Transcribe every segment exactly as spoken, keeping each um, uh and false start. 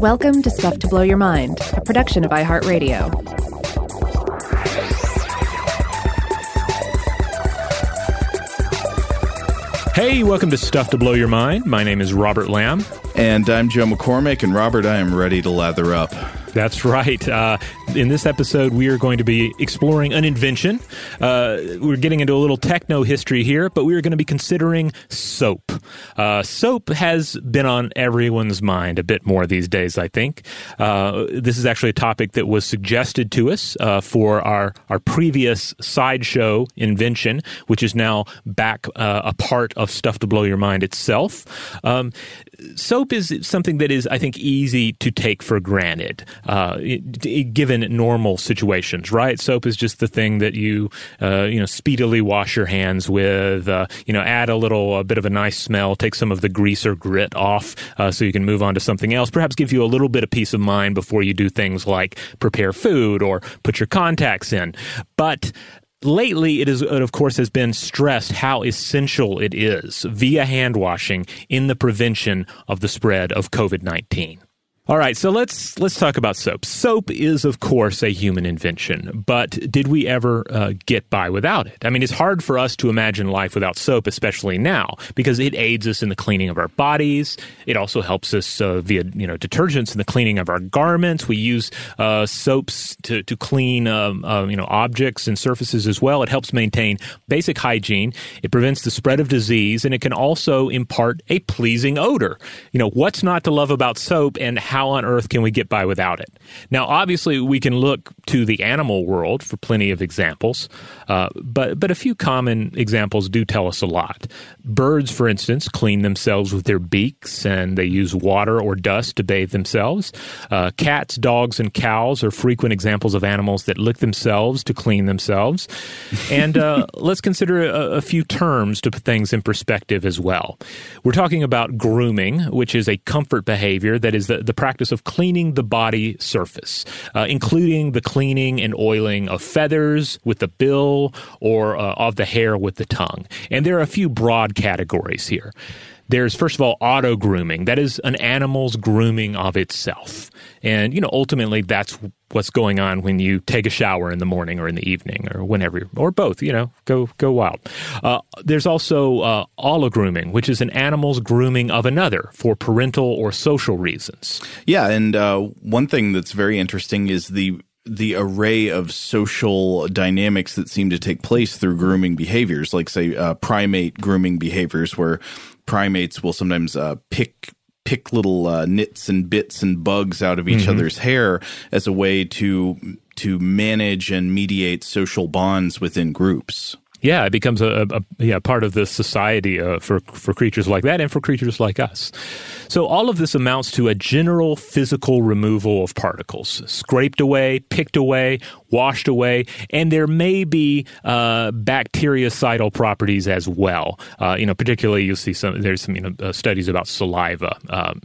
Welcome to Stuff to Blow Your Mind, a production of iHeartRadio. Hey, welcome to Stuff to Blow Your Mind. My name is Robert Lamb. And I'm Joe McCormick, and Robert, I am ready to lather up. That's right. Uh, in this episode, we are going to be exploring an invention. Uh, we're getting into a little techno history here, but we are going to be considering soap. Uh, soap has been on everyone's mind a bit more these days, I think. Uh, this is actually a topic that was suggested to us uh, for our, our previous sideshow invention, which is now back uh, a part of Stuff to Blow Your Mind itself. Um, soap is something that is, I think, easy to take for granted. Uh, given normal situations, right? Soap is just the thing that you, uh, you know, speedily wash your hands with, uh, you know, add a little, a bit of a nice smell, take some of the grease or grit off uh, so you can move on to something else, perhaps give you a little bit of peace of mind before you do things like prepare food or put your contacts in. But lately, it is, it of course, has been stressed how essential it is via hand washing in the prevention of the spread of COVID nineteen. All right, so let's let's talk about soap. Soap is, of course, a human invention, but did we ever uh, get by without it? I mean, it's hard for us to imagine life without soap, especially now, because it aids us in the cleaning of our bodies. It also helps us uh, via you know detergents in the cleaning of our garments. We use uh, soaps to to clean um, uh, you know objects and surfaces as well. It helps maintain basic hygiene. It prevents the spread of disease, and it can also impart a pleasing odor. You know, what's not to love about soap, and how How on earth can we get by without it? Now, obviously, we can look to the animal world for plenty of examples, uh, but but a few common examples do tell us a lot. Birds, for instance, clean themselves with their beaks, and they use water or dust to bathe themselves. Uh, cats, dogs, and cows are frequent examples of animals that lick themselves to clean themselves. And uh, let's consider a, a few terms to put things in perspective as well. We're talking about grooming, which is a comfort behavior that is the, the practice of cleaning the body surface, uh, including the cleaning and oiling of feathers with the bill or uh, of the hair with the tongue. And there are a few broad categories here. There's, first of all, auto-grooming. That is an animal's grooming of itself. And, you know, ultimately that's what's going on when you take a shower in the morning or in the evening or whenever, or both, you know, go go wild. Uh, there's also uh, allogrooming, which is an animal's grooming of another for parental or social reasons. Yeah, and uh, one thing that's very interesting is the the array of social dynamics that seem to take place through grooming behaviors, like, say, uh, primate grooming behaviors, where primates will sometimes uh, pick pick little uh, nits and bits and bugs out of each mm-hmm. other's hair as a way to to manage and mediate social bonds within groups. Yeah, it becomes a, a, a yeah, part of the society uh, for, for creatures like that and for creatures like us. So all of this amounts to a general physical removal of particles, scraped away, picked away, washed away, and there may be uh, bactericidal properties as well. Uh, you know, particularly you see some, there's some you know, uh, studies about saliva um,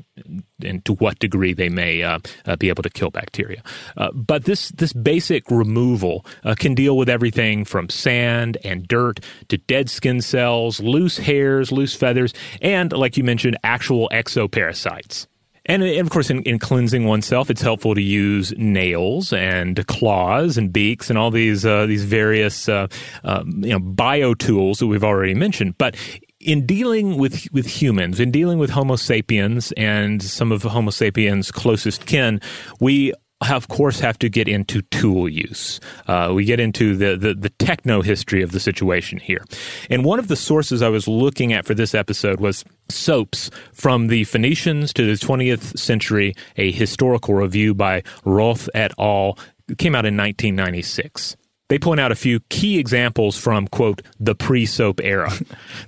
and to what degree they may uh, uh, be able to kill bacteria. Uh, but this, this basic removal uh, can deal with everything from sand and dirt to dead skin cells, loose hairs, loose feathers, and, like you mentioned, actual exoparasites. And, and of course, in, in cleansing oneself, it's helpful to use nails and claws and beaks and all these uh, these various uh, uh, you know, biotools that we've already mentioned. But in dealing with, with humans, in dealing with Homo sapiens and some of Homo sapiens' closest kin, we of course have to get into tool use. Uh, we get into the, the, the techno-history of the situation here. And one of the sources I was looking at for this episode was soaps from the Phoenicians to the twentieth century, a historical review by Roth et al. It came out in nineteen ninety-six. They point out a few key examples from, quote, the pre-soap era.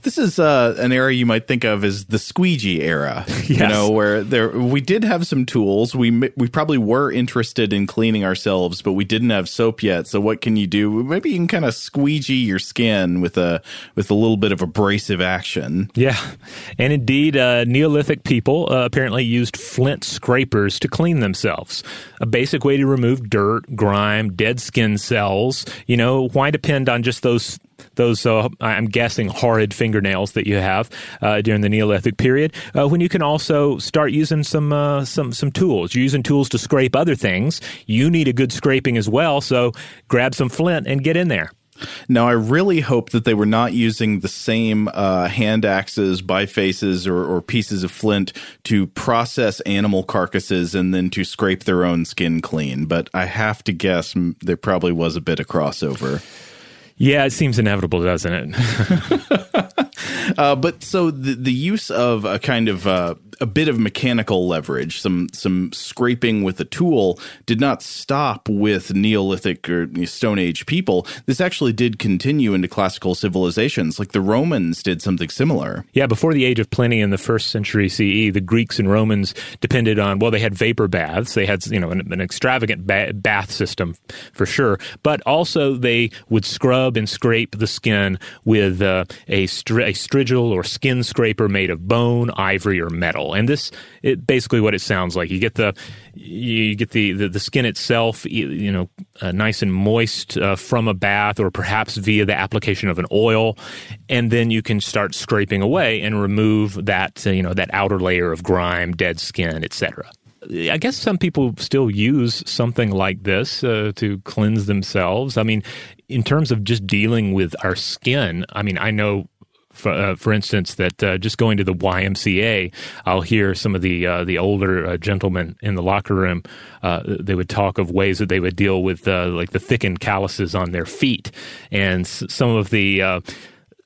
This is uh, an era you might think of as the squeegee era, yes. You know, where there we did have some tools. We we probably were interested in cleaning ourselves, but we didn't have soap yet. So what can you do? Maybe you can kind of squeegee your skin with a with a little bit of abrasive action. Yeah, and indeed, uh, Neolithic people uh, apparently used flint scrapers to clean themselves, a basic way to remove dirt, grime, dead skin cells. You know, why depend on just those, those uh, I'm guessing, horrid fingernails that you have uh, during the Neolithic period, uh, when you can also start using some uh, some some tools. You're using tools to scrape other things. You need a good scraping as well, so grab some flint and get in there. Now, I really hope that they were not using the same uh, hand axes, bifaces, or, or pieces of flint to process animal carcasses and then to scrape their own skin clean. But I have to guess there probably was a bit of crossover. Yeah, it seems inevitable, doesn't it? Uh, but so the, the use of a kind of uh, a bit of mechanical leverage, some some scraping with a tool, did not stop with Neolithic or Stone Age people. This actually did continue into classical civilizations. Like the Romans did something similar. Yeah, before the Age of Plenty in the first century C E, the Greeks and Romans depended on, well, they had vapor baths. They had, you know, an, an extravagant ba- bath system for sure. But also they would scrub and scrape the skin with uh, a, stri- a stri- or skin scraper made of bone, ivory, or metal. And this it basically what it sounds like. You get the you get the, the, the skin itself, you know, uh, nice and moist uh, from a bath or perhaps via the application of an oil, and then you can start scraping away and remove that, uh, you know, that outer layer of grime, dead skin, et cetera. I guess some people still use something like this uh, to cleanse themselves. I mean, in terms of just dealing with our skin, I mean, I know For, uh, for instance, that uh, just going to the Y M C A, I'll hear some of the uh, the older uh, gentlemen in the locker room. Uh, they would talk of ways that they would deal with uh, like the thickened calluses on their feet, and s- some of the uh,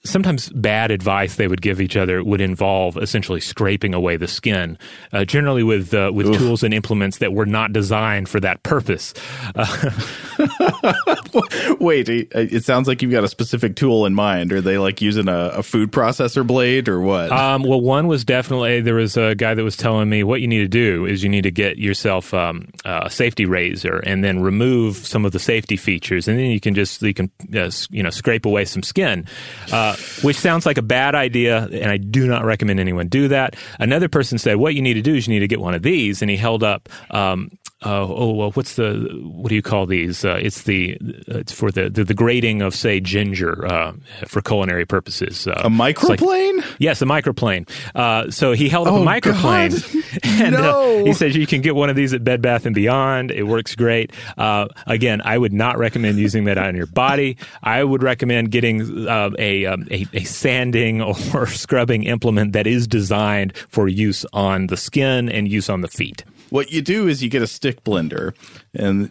sometimes bad advice they would give each other would involve essentially scraping away the skin, uh, generally with uh, with Oof. tools and implements that were not designed for that purpose. Uh, Wait, it sounds like you've got a specific tool in mind. Are they like using a, a food processor blade or what? Um, well, one was definitely, there was a guy that was telling me what you need to do is you need to get yourself um, a safety razor and then remove some of the safety features. And then you can just, you can, uh, you know, scrape away some skin, uh, which sounds like a bad idea. And I do not recommend anyone do that. Another person said, what you need to do is you need to get one of these. And he held up um, Uh, oh well, what's the what do you call these? Uh, it's the it's for the, the the grading of, say, ginger uh, for culinary purposes. Uh, a microplane? Like, yes, a microplane. Uh, so he held up oh, a microplane, God. and no. uh, he says you can get one of these at Bed Bath and Beyond. It works great. Uh, again, I would not recommend using that on your body. I would recommend getting uh, a, um, a a sanding or scrubbing implement that is designed for use on the skin and use on the feet. What you do is you get a stick blender, and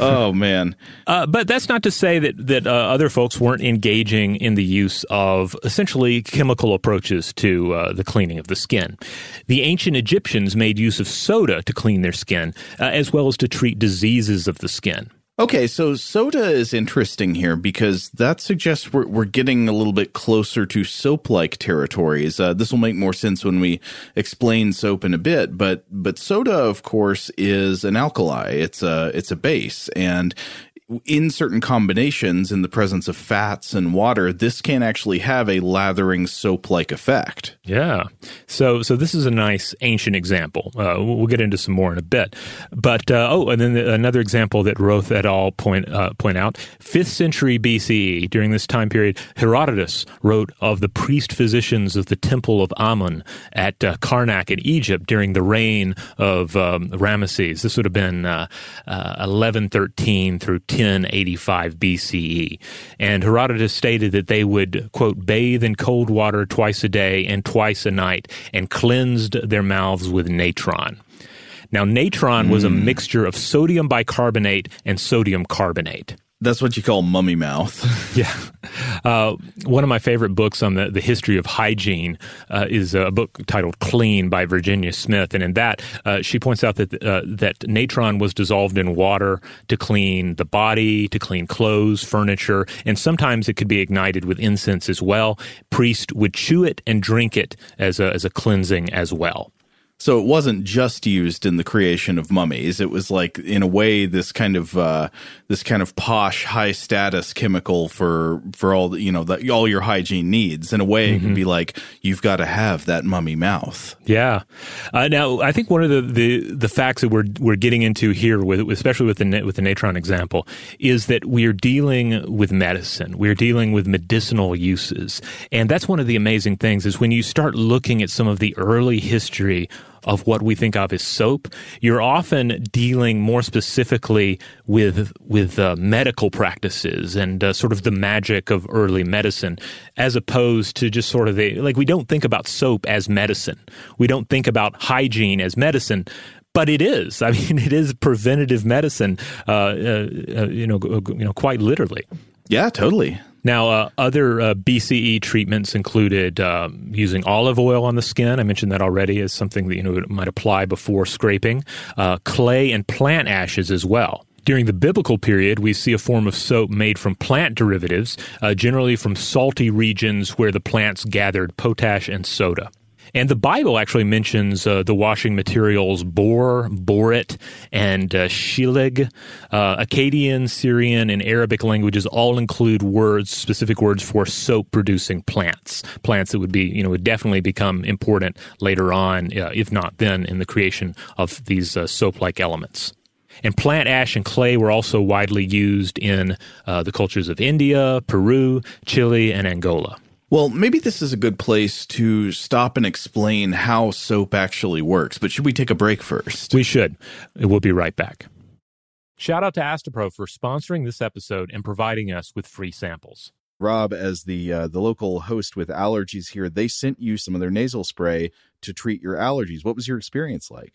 oh man! Uh, but that's not to say that that uh, other folks weren't engaging in the use of essentially chemical approaches to uh, the cleaning of the skin. The ancient Egyptians made use of soda to clean their skin, uh, as well as to treat diseases of the skin. Okay, so soda is interesting here because that suggests we're, we're getting a little bit closer to soap-like territories. Uh, this will make more sense when we explain soap in a bit, but but soda, of course, is an alkali. It's a it's a base, and in certain combinations, in the presence of fats and water, this can actually have a lathering soap-like effect. Yeah. So so this is a nice ancient example. Uh, we'll get into some more in a bit. But, uh, oh, and then the, another example that Roth et al. point, uh, point out, fifth century B C E, during this time period, Herodotus wrote of the priest physicians of the Temple of Amun at uh, Karnak in Egypt during the reign of um, Ramesses. This would have been uh, uh, eleven thirteen through ten eighty-five B C E. And Herodotus stated that they would, quote, bathe in cold water twice a day and twice a night and cleansed their mouths with natron. Now, natron mm. was a mixture of sodium bicarbonate and sodium carbonate. That's what you call mummy mouth. yeah. Uh, one of my favorite books on the, the history of hygiene uh, is a book titled Clean by Virginia Smith. And in that, uh, she points out that uh, that natron was dissolved in water to clean the body, to clean clothes, furniture, and sometimes it could be ignited with incense as well. Priests would chew it and drink it as a, as a cleansing as well. So it wasn't just used in the creation of mummies. It was like, in a way, this kind of uh, this kind of posh, high status chemical for for all you know the, all your hygiene needs. In a way, mm-hmm. it can be like you've got to have that mummy mouth. Yeah. Uh, now, I think one of the, the, the facts that we're we're getting into here, with especially with the with the natron example, is that we're dealing with medicine. We're dealing with medicinal uses, and that's one of the amazing things is when you start looking at some of the early history of what we think of as soap, you're often dealing more specifically with with uh, medical practices and uh, sort of the magic of early medicine, as opposed to just sort of the, like, we don't think about soap as medicine. We don't think about hygiene as medicine. But it is. I mean, it is preventative medicine, uh, uh, you know, you know, quite literally. Yeah, totally. Now, uh, other uh, B C E treatments included uh, using olive oil on the skin. I mentioned that already as something that, you know, might apply before scraping. Uh, clay and plant ashes as well. During the biblical period, we see a form of soap made from plant derivatives, uh, generally from salty regions where the plants gathered potash and soda. And the Bible actually mentions uh, the washing materials bor, borit, and uh, shillig. Uh, Akkadian, Syrian, and Arabic languages all include words, specific words for soap-producing plants, plants that would be, you know, would definitely become important later on, uh, if not then, in the creation of these uh, soap-like elements. And plant ash and clay were also widely used in uh, the cultures of India, Peru, Chile, and Angola. Well, maybe this is a good place to stop and explain how soap actually works, but should we take a break first? We should. We'll be right back. Shout out to Astapro for sponsoring this episode and providing us with free samples. Rob, as the uh, the local host with allergies here, they sent you some of their nasal spray to treat your allergies. What was your experience like?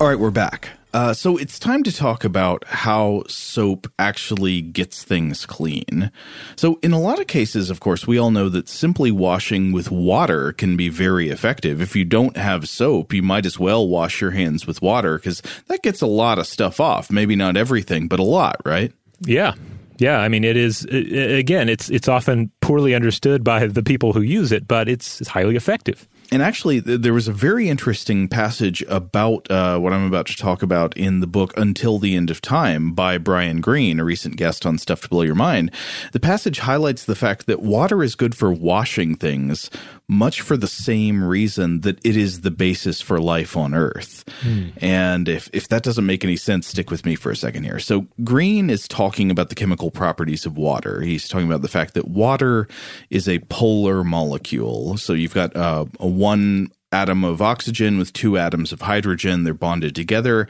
All right, we're back. Uh, so it's time to talk about how soap actually gets things clean. So in a lot of cases, of course, we all know that simply washing with water can be very effective. If you don't have soap, you might as well wash your hands with water because that gets a lot of stuff off. Maybe not everything, but a lot, right? Yeah. Yeah, I mean, it is, again, it's it's often poorly understood by the people who use it, but it's, it's highly effective. And actually, there was a very interesting passage about uh, what I'm about to talk about in the book Until the End of Time by Brian Greene, a recent guest on Stuff to Blow Your Mind. The passage highlights the fact that water is good for washing things, much for the same reason that it is the basis for life on Earth. Hmm. And if, if that doesn't make any sense, stick with me for a second here. So Greene is talking about the chemical properties of water. He's talking about the fact that water is a polar molecule. So you've got uh, a one atom of oxygen with two atoms of hydrogen. They're bonded together.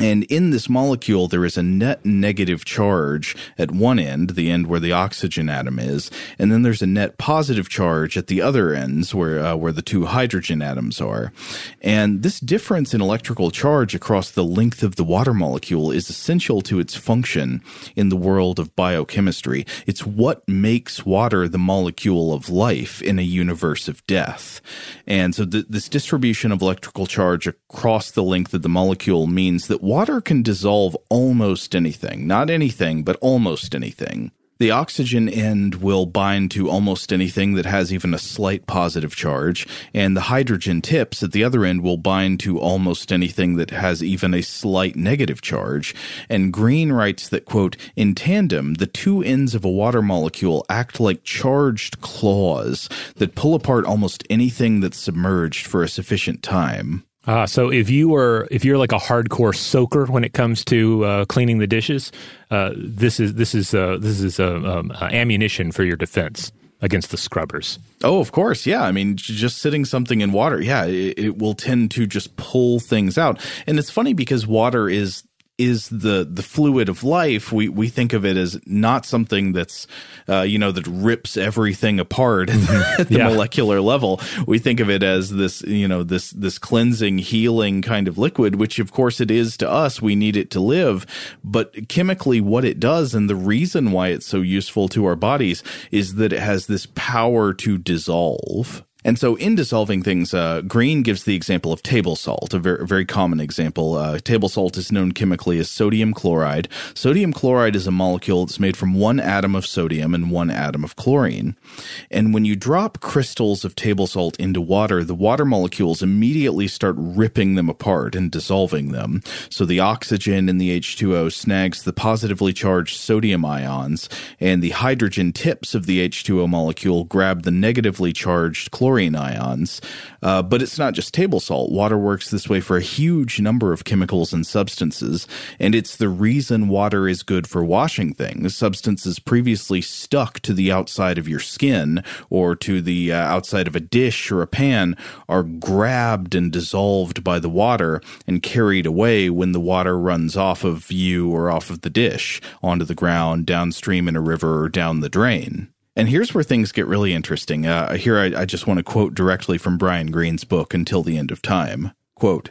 And in this molecule, there is a net negative charge at one end, the end where the oxygen atom is, and then there's a net positive charge at the other ends where uh, where the two hydrogen atoms are. And this difference in electrical charge across the length of the water molecule is essential to its function in the world of biochemistry. It's what makes water the molecule of life in a universe of death. And so th- this distribution of electrical charge across the length of the molecule means that water can dissolve almost anything, not anything, but almost anything. The oxygen end will bind to almost anything that has even a slight positive charge, and the hydrogen tips at the other end will bind to almost anything that has even a slight negative charge. And Green writes that, quote, in tandem, the two ends of a water molecule act like charged claws that pull apart almost anything that's submerged for a sufficient time. Ah, so if you were, if you're like a hardcore soaker when it comes to uh, cleaning the dishes, uh, this is this is uh, this is uh, um, uh, ammunition for your defense against the scrubbers. Oh, of course, yeah. I mean, just sitting something in water, yeah, it, it will tend to just pull things out. And it's funny because water is. is the the fluid of life. We we think of it as not something that's, uh, you know, that rips everything apart at the, at the yeah. molecular level. We think of it as this, you know, this this cleansing, healing kind of liquid, which of course it is to us. We need it to live. But chemically what it does and the reason why it's so useful to our bodies is that it has this power to dissolve. And so in dissolving things, uh, Green gives the example of table salt, a very, very common example. Uh, table salt is known chemically as sodium chloride. Sodium chloride is a molecule that's made from one atom of sodium and one atom of chlorine. And when you drop crystals of table salt into water, the water molecules immediately start ripping them apart and dissolving them. So the oxygen in the H two O snags the positively charged sodium ions, and the hydrogen tips of the H two O molecule grab the negatively charged chlorine. ions. Uh, but it's not just table salt. Water works this way for a huge number of chemicals and substances, and it's the reason water is good for washing things. Substances previously stuck to the outside of your skin or to the uh, outside of a dish or a pan are grabbed and dissolved by the water and carried away when the water runs off of you or off of the dish onto the ground, downstream in a river, or down the drain. And here's where things get really interesting. Uh, here I, I just want to quote directly from Brian Greene's book, Until the End of Time. Quote,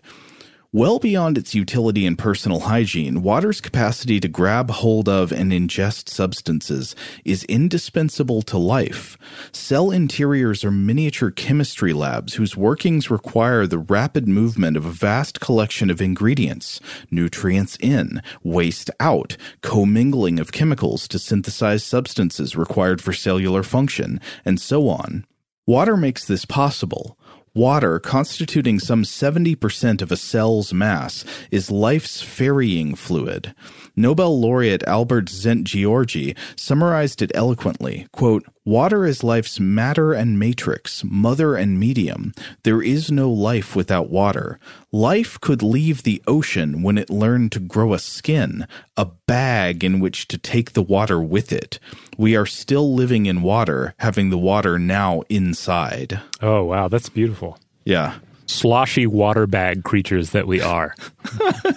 well beyond its utility in personal hygiene, water's capacity to grab hold of and ingest substances is indispensable to life. Cell interiors are miniature chemistry labs whose workings require the rapid movement of a vast collection of ingredients, nutrients in, waste out, commingling of chemicals to synthesize substances required for cellular function, and so on. Water makes this possible. Water, constituting some seventy percent of a cell's mass, is life's ferrying fluid. Nobel laureate Albert Szent-Györgyi summarized it eloquently, quote, water is life's matter and matrix, mother and medium. There is no life without water. Life could leave the ocean when it learned to grow a skin, a bag in which to take the water with it. We are still living in water, having the water now inside. Oh, wow. That's beautiful. Yeah. Sloshy water bag creatures that we are.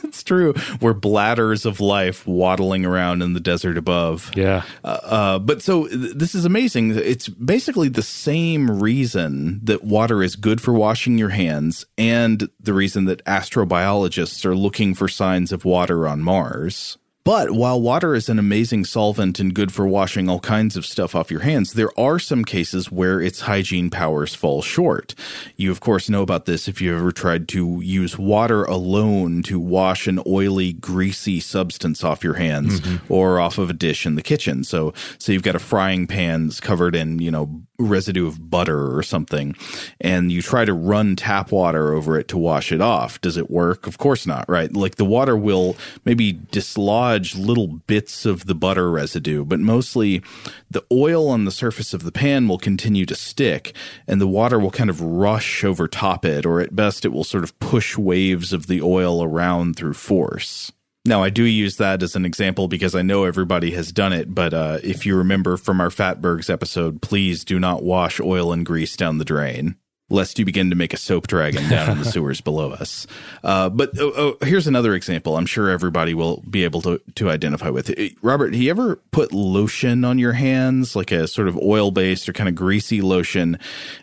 It's true. We're bladders of life waddling around in the desert above. Yeah. Uh, uh, but so th- this is amazing. It's basically the same reason that water is good for washing your hands and the reason that astrobiologists are looking for signs of water on Mars. But while water is an amazing solvent and good for washing all kinds of stuff off your hands, there are some cases where its hygiene powers fall short. You, of course, know about this if you've ever tried to use water alone to wash an oily, greasy substance off your hands mm-hmm. or off of a dish in the kitchen. So so you've got a frying pan that's covered in, you know, residue of butter or something, and you try to run tap water over it to wash it off. Does it work? Of course not, right? Like the water will maybe dislodge little bits of the butter residue, but mostly the oil on the surface of the pan will continue to stick and the water will kind of rush over top it, or at best it will sort of push waves of the oil around through force. Now, I do use that as an example because I know everybody has done it, but uh, if you remember from our Fatbergs episode, please do not wash oil and grease down the drain. lest you begin to make a soap dragon down in the sewers below us. Uh, but oh, oh, here's another example I'm sure everybody will be able to, to identify with. Robert, have you ever put lotion on your hands, like a sort of oil-based or kind of greasy lotion,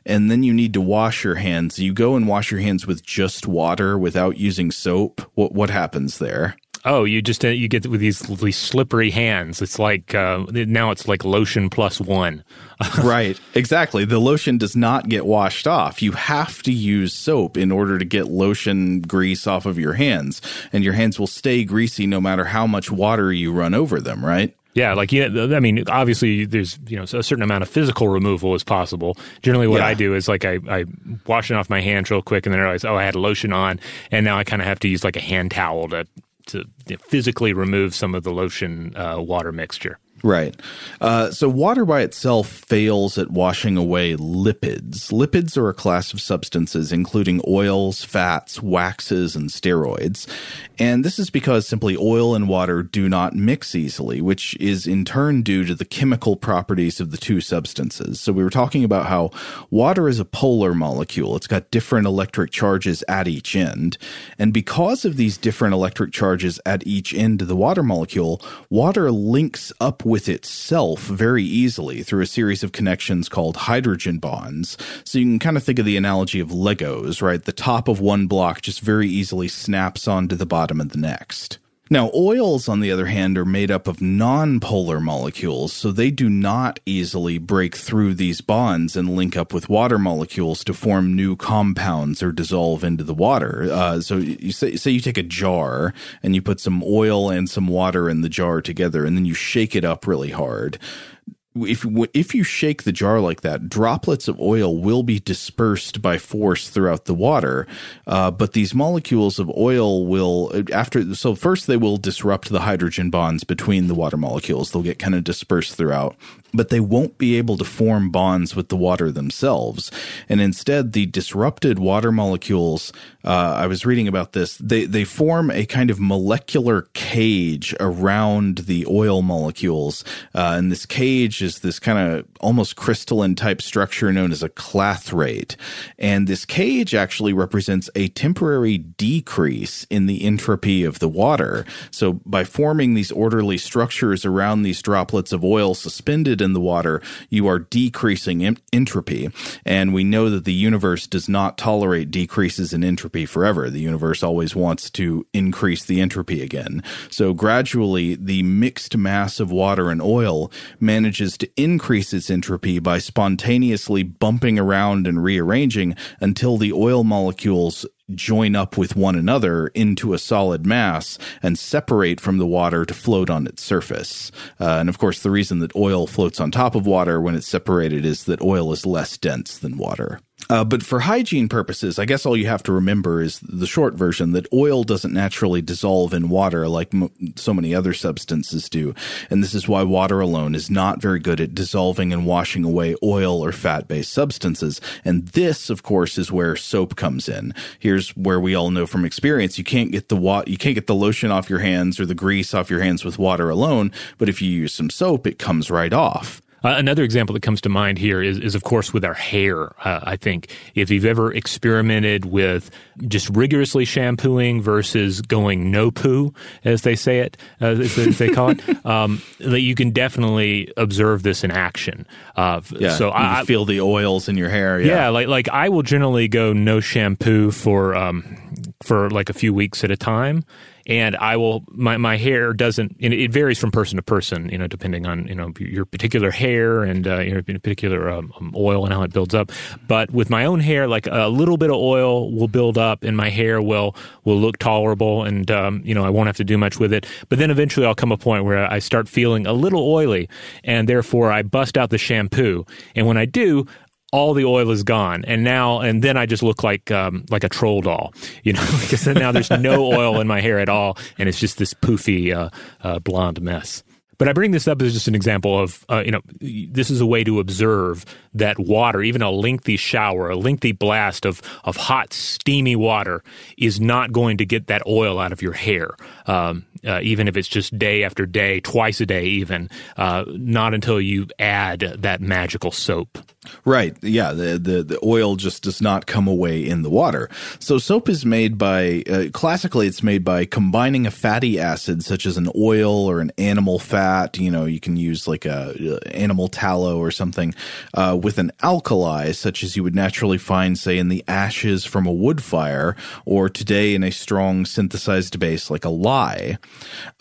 and then you need to wash your hands? You go and wash your hands with just water without using soap. What, what happens there? Oh, you just uh, you get with these, these slippery hands. It's like uh, now it's like lotion plus one. Right. Exactly. The lotion does not get washed off. You have to use soap in order to get lotion grease off of your hands. And your hands will stay greasy no matter how much water you run over them, right? Yeah, like, yeah, I mean, obviously there's, you know, a certain amount of physical removal is possible. Generally what yeah. I do is like I, I wash it off my hands real quick and then I realize, oh, I had lotion on. And now I kind of have to use like a hand towel to to physically remove some of the lotion uh, water mixture. Right. Uh, so water by itself fails at washing away lipids. Lipids are a class of substances including oils, fats, waxes, and steroids. And this is because simply oil and water do not mix easily, which is in turn due to the chemical properties of the two substances. So we were talking about how water is a polar molecule. It's got different electric charges at each end. And because of these different electric charges at each end of the water molecule, water links up with itself very easily through a series of connections called hydrogen bonds. So you can kind of think of the analogy of Legos, right? The top of one block just very easily snaps onto the bottom of the next. Now, oils, on the other hand, are made up of nonpolar molecules, so they do not easily break through these bonds and link up with water molecules to form new compounds or dissolve into the water. Uh, so you say, say you take a jar and you put some oil and some water in the jar together, and then you shake it up really hard. If if you shake the jar like that, droplets of oil will be dispersed by force throughout the water. Uh, but these molecules of oil will after so first they will disrupt the hydrogen bonds between the water molecules. They'll get kind of dispersed throughout, but they won't be able to form bonds with the water themselves. And instead, the disrupted water molecules, uh, I was reading about this, they, they form a kind of molecular cage around the oil molecules. Uh, and this cage is this kind of almost crystalline type structure known as a clathrate. And this cage actually represents a temporary decrease in the entropy of the water. So by forming these orderly structures around these droplets of oil suspended in the water, you are decreasing em- entropy. And we know that the universe does not tolerate decreases in entropy forever. The universe always wants to increase the entropy again. So gradually, the mixed mass of water and oil manages to increase its entropy by spontaneously bumping around and rearranging until the oil molecules join up with one another into a solid mass and separate from the water to float on its surface. Uh, and of course, the reason that oil floats on top of water when it's separated is that oil is less dense than water. Uh, but for hygiene purposes, I guess all you have to remember is the short version that oil doesn't naturally dissolve in water like m- so many other substances do. And this is why water alone is not very good at dissolving and washing away oil or fat-based substances. And this, of course, is where soap comes in. Here's where we all know from experience you can't get the wa- you can't get the lotion off your hands or the grease off your hands with water alone. But if you use some soap, it comes right off. Uh, another example that comes to mind here is, is of course, with our hair, uh, I think. If you've ever experimented with just rigorously shampooing versus going no poo, as they say it, uh, as, as they call it, um, that you can definitely observe this in action. Uh, yeah, so you I feel the oils in your hair. Yeah, yeah like, like I will generally go no shampoo for um, for like a few weeks at a time. And I will, my, my hair doesn't, it varies from person to person, you know, depending on, you know, your particular hair and uh, your particular um, oil and how it builds up. But with my own hair, like a little bit of oil will build up and my hair will, will look tolerable and, um, you know, I won't have to do much with it. But then eventually I'll come a point where I start feeling a little oily and therefore I bust out the shampoo. And when I do, all the oil is gone, and now and then I just look like um, like a troll doll, you know. Because now there's no oil in my hair at all, and it's just this poofy uh, uh, blonde mess. But I bring this up as just an example of, uh, you know, this is a way to observe that water, even a lengthy shower, a lengthy blast of of hot, steamy water is not going to get that oil out of your hair, um, uh, even if it's just day after day, twice a day even, uh, not until you add that magical soap. Right. Yeah. The, the, the oil just does not come away in the water. So soap is made by, uh, classically it's made by combining a fatty acid such as an oil or an animal fat, you know, you can use like a uh, animal tallow or something, uh, with an alkali such as you would naturally find, say, in the ashes from a wood fire or today in a strong synthesized base like a lye.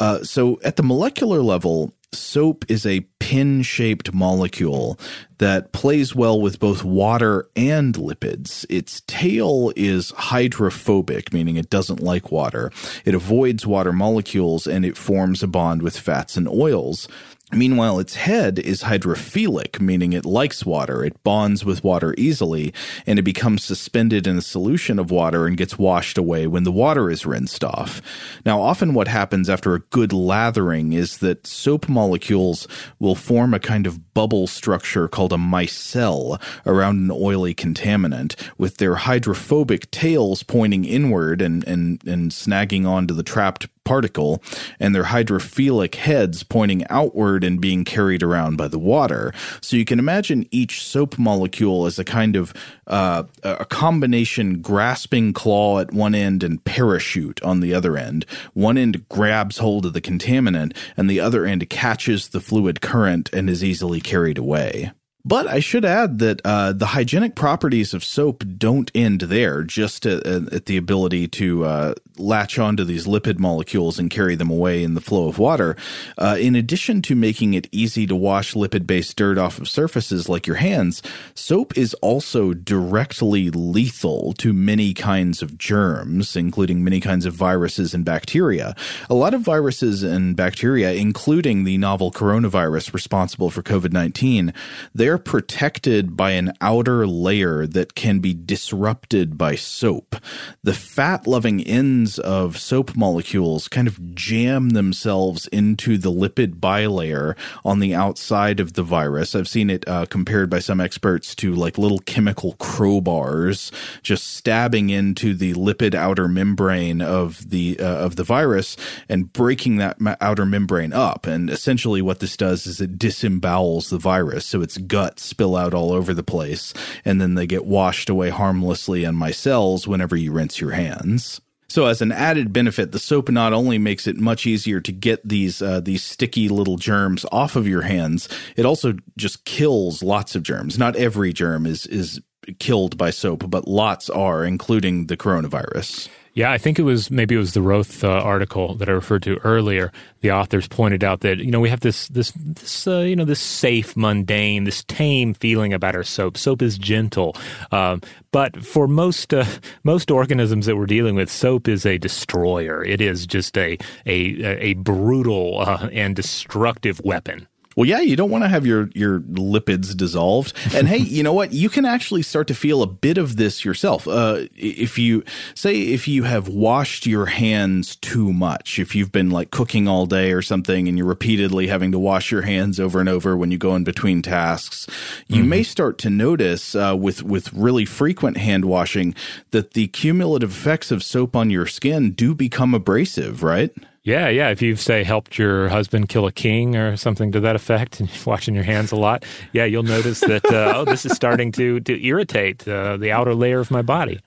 Uh, so at the molecular level, soap is a pin-shaped molecule that plays well with both water and lipids. Its tail is hydrophobic, meaning it doesn't like water. It avoids water molecules and it forms a bond with fats and oils. Meanwhile, its head is hydrophilic, meaning it likes water, it bonds with water easily, and it becomes suspended in a solution of water and gets washed away when the water is rinsed off. Now, often what happens after a good lathering is that soap molecules will form a kind of bubble structure called a micelle around an oily contaminant, with their hydrophobic tails pointing inward and, and, and snagging onto the trapped particle, and their hydrophilic heads pointing outward and being carried around by the water. So you can imagine each soap molecule as a kind of uh, a combination grasping claw at one end and parachute on the other end. One end grabs hold of the contaminant, and the other end catches the fluid current and is easily carried away. But I should add that uh, the hygienic properties of soap don't end there, just at, at the ability to uh, latch onto these lipid molecules and carry them away in the flow of water. Uh, in addition to making it easy to wash lipid-based dirt off of surfaces like your hands, soap is also directly lethal to many kinds of germs, including many kinds of viruses and bacteria. A lot of viruses and bacteria, including the novel coronavirus responsible for covid nineteen, they're protected by an outer layer that can be disrupted by soap. The fat-loving ends of soap molecules kind of jam themselves into the lipid bilayer on the outside of the virus. I've seen it uh, compared by some experts to like little chemical crowbars just stabbing into the lipid outer membrane of the uh, of the virus and breaking that outer membrane up. And essentially what this does is it disembowels the virus, so its guts spill out all over the place, and then they get washed away harmlessly in micelles whenever you rinse your hands. So as an added benefit, the soap not only makes it much easier to get these uh, these sticky little germs off of your hands, it also just kills lots of germs. Not every germ is is killed by soap, but lots are, including the coronavirus. Yeah, I think it was maybe it was the Roth uh, article that I referred to earlier. The authors pointed out that, you know, we have this this this uh, you know this safe, mundane, this tame feeling about our soap. Soap is gentle, um, but for most uh, most organisms that we're dealing with, soap is a destroyer. It is just a a a brutal uh, and destructive weapon. Well, yeah, you don't want to have your, your lipids dissolved. And hey, you know what? You can actually start to feel a bit of this yourself. Uh, if you say if you have washed your hands too much, if you've been like cooking all day or something and you're repeatedly having to wash your hands over and over when you go in between tasks, you mm-hmm. may start to notice uh, with, with really frequent hand washing that the cumulative effects of soap on your skin do become abrasive, right? Yeah, yeah. If you've, say, helped your husband kill a king or something to that effect and you're washing your hands a lot, yeah, you'll notice that, uh, oh, this is starting to, to irritate uh, the outer layer of my body.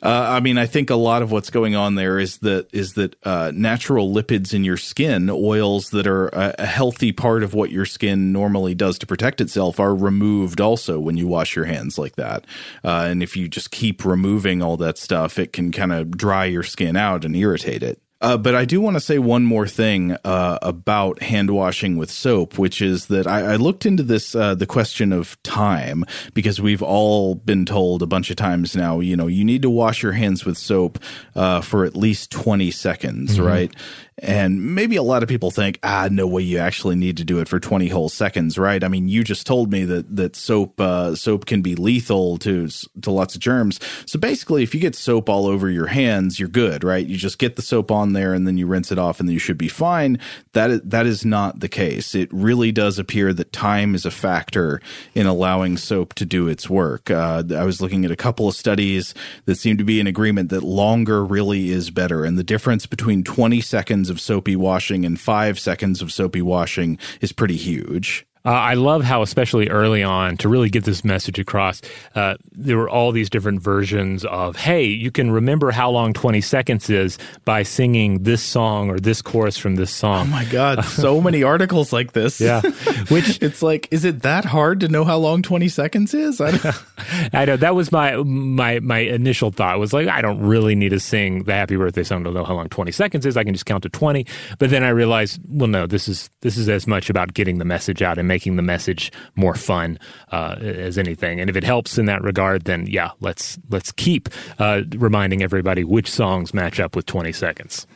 Uh, I mean, I think a lot of what's going on there is that is that uh, natural lipids in your skin, oils that are a, a healthy part of what your skin normally does to protect itself, are removed also when you wash your hands like that. Uh, and if you just keep removing all that stuff, it can kind of dry your skin out and irritate it. Uh, but I do want to say one more thing uh, about hand washing with soap, which is that I, I looked into this, uh, the question of time, because we've all been told a bunch of times now, you know, you need to wash your hands with soap uh, for at least twenty seconds, mm-hmm. right? And maybe a lot of people think, ah, no way you actually need to do it for twenty whole seconds, right? I mean, you just told me that that soap uh, soap can be lethal to to lots of germs. So basically, if you get soap all over your hands, you're good, right? You just get the soap on there and then you rinse it off and then you should be fine. That is, that is not the case. It really does appear that time is a factor in allowing soap to do its work. Uh, I was looking at a couple of studies that seem to be in agreement that longer really is better. And the difference between twenty seconds of soapy washing and five seconds of soapy washing is pretty huge. Uh, I love how, especially early on, to really get this message across, uh, there were all these different versions of, hey, you can remember how long twenty seconds is by singing this song or this chorus from this song. Oh my God, so many articles like this. Yeah. Which it's like, is it that hard to know how long twenty seconds is? I, don't I know. That was my, my, my initial thought was like, I don't really need to sing the happy birthday song to know how long twenty seconds is. I can just count to twenty. But then I realized, well, no, this is, this is as much about getting the message out and making the message more fun uh, as anything. And if it helps in that regard, then yeah, let's let's keep uh, reminding everybody which songs match up with twenty seconds.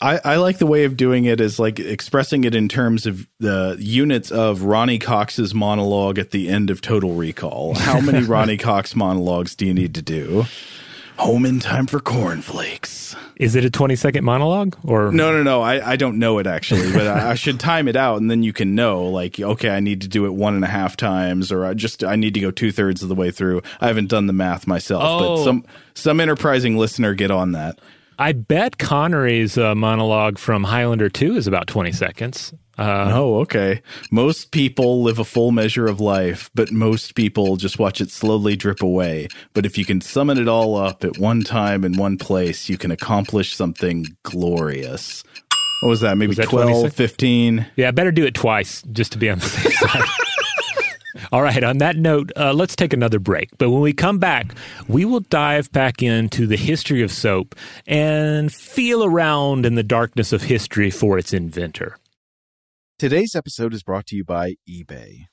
I, I like the way of doing it is like expressing it in terms of the units of Ronnie Cox's monologue at the end of Total Recall. How many Ronnie Cox monologues do you need to do? Home in time for cornflakes. Is it a twenty-second monologue? Or No, no, no. I, I don't know it, actually. But I, I should time it out, and then you can know, like, okay, I need to do it one and a half times, or I just I need to go two-thirds of the way through. I haven't done the math myself, oh. but some some enterprising listener get on that. I bet Connery's uh, monologue from Highlander two is about twenty seconds. Uh, oh, okay. Most people live a full measure of life, but most people just watch it slowly drip away. But if you can summon it all up at one time in one place, you can accomplish something glorious. What was that? Maybe was that twelve, fifteen? Yeah, I better do it twice just to be on the safe side. All right, on that note, uh, let's take another break. But when we come back, we will dive back into the history of soap and feel around in the darkness of history for its inventor. Today's episode is brought to you by eBay.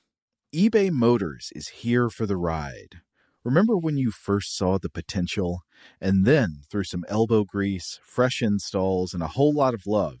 eBay Motors is here for the ride. Remember when you first saw the potential? And then, through some elbow grease, fresh installs, and a whole lot of love,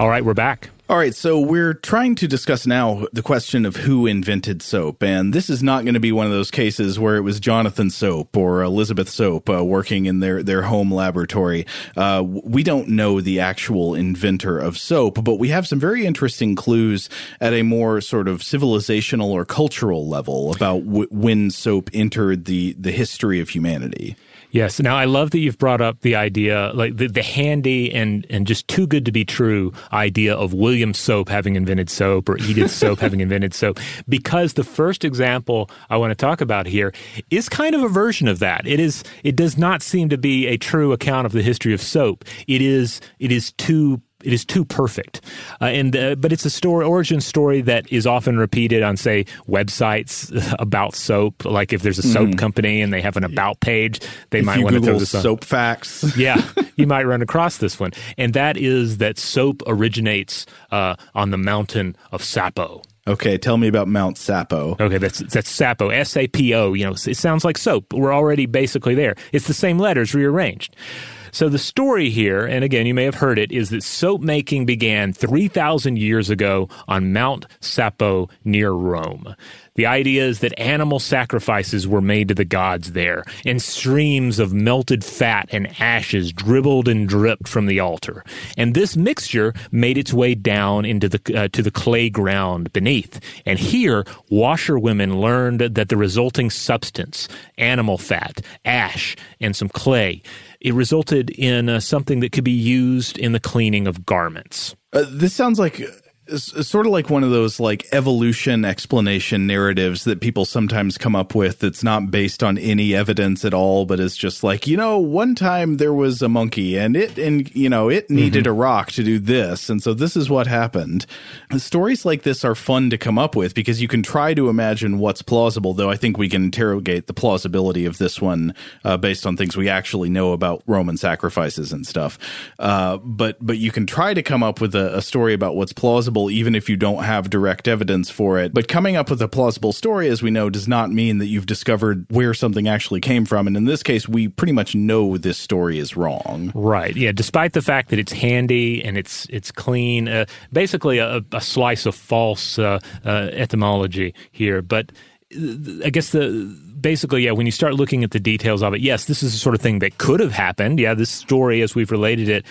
All right, we're back. All right, so we're trying to discuss now the question of who invented soap, and this is not going to be one of those cases where it was Jonathan Soap or Elizabeth Soap uh, working in their, their home laboratory. Uh, we don't know the actual inventor of soap, but we have some very interesting clues at a more sort of civilizational or cultural level about w- when soap entered the, the history of humanity. Yes. Now, I love that you've brought up the idea, like the, the handy and, and just too good to be true idea of William Soap having invented soap or Edith Soap having invented soap, because the first example I want to talk about here is kind of a version of that. It is. It does not seem to be a true account of the history of soap. It is. It is too. It is too perfect, uh, and uh, but it's a story, origin story that is often repeated on, say, websites about soap. Like if there's a soap mm. company and they have an about page, they if might want Google to throw this soap on. Facts. Yeah, you might run across this one, and that is that soap originates uh, on the mountain of Sapo. Okay, tell me about Mount Sapo. Okay, that's that's Sapo, S A P O. You know, it sounds like soap. We're already basically there. It's the same letters rearranged. So the story here, and again, you may have heard it, is that soap making began three thousand years ago on Mount Sapo near Rome. The idea is that animal sacrifices were made to the gods there, and streams of melted fat and ashes dribbled and dripped from the altar. And this mixture made its way down into the uh, to the clay ground beneath. And here, washerwomen learned that the resulting substance, animal fat, ash, and some clay, it resulted in uh, something that could be used in the cleaning of garments. Uh, this sounds like... It's sort of like one of those like evolution explanation narratives that people sometimes come up with that's not based on any evidence at all, but it's just like, you know, one time there was a monkey and it and, you know, it needed mm-hmm. a rock to do this. And so this is what happened. And stories like this are fun to come up with because you can try to imagine what's plausible, though I think we can interrogate the plausibility of this one uh, based on things we actually know about Roman sacrifices and stuff. Uh, but but you can try to come up with a, a story about what's plausible, even if you don't have direct evidence for it. But coming up with a plausible story, as we know, does not mean that you've discovered where something actually came from. And in this case, we pretty much know this story is wrong. Right. Yeah. Despite the fact that it's handy and it's it's clean, uh, basically a, a slice of false uh, uh, etymology here. But I guess the basically, yeah, when you start looking at the details of it, yes, this is the sort of thing that could have happened. Yeah, this story, as we've related it,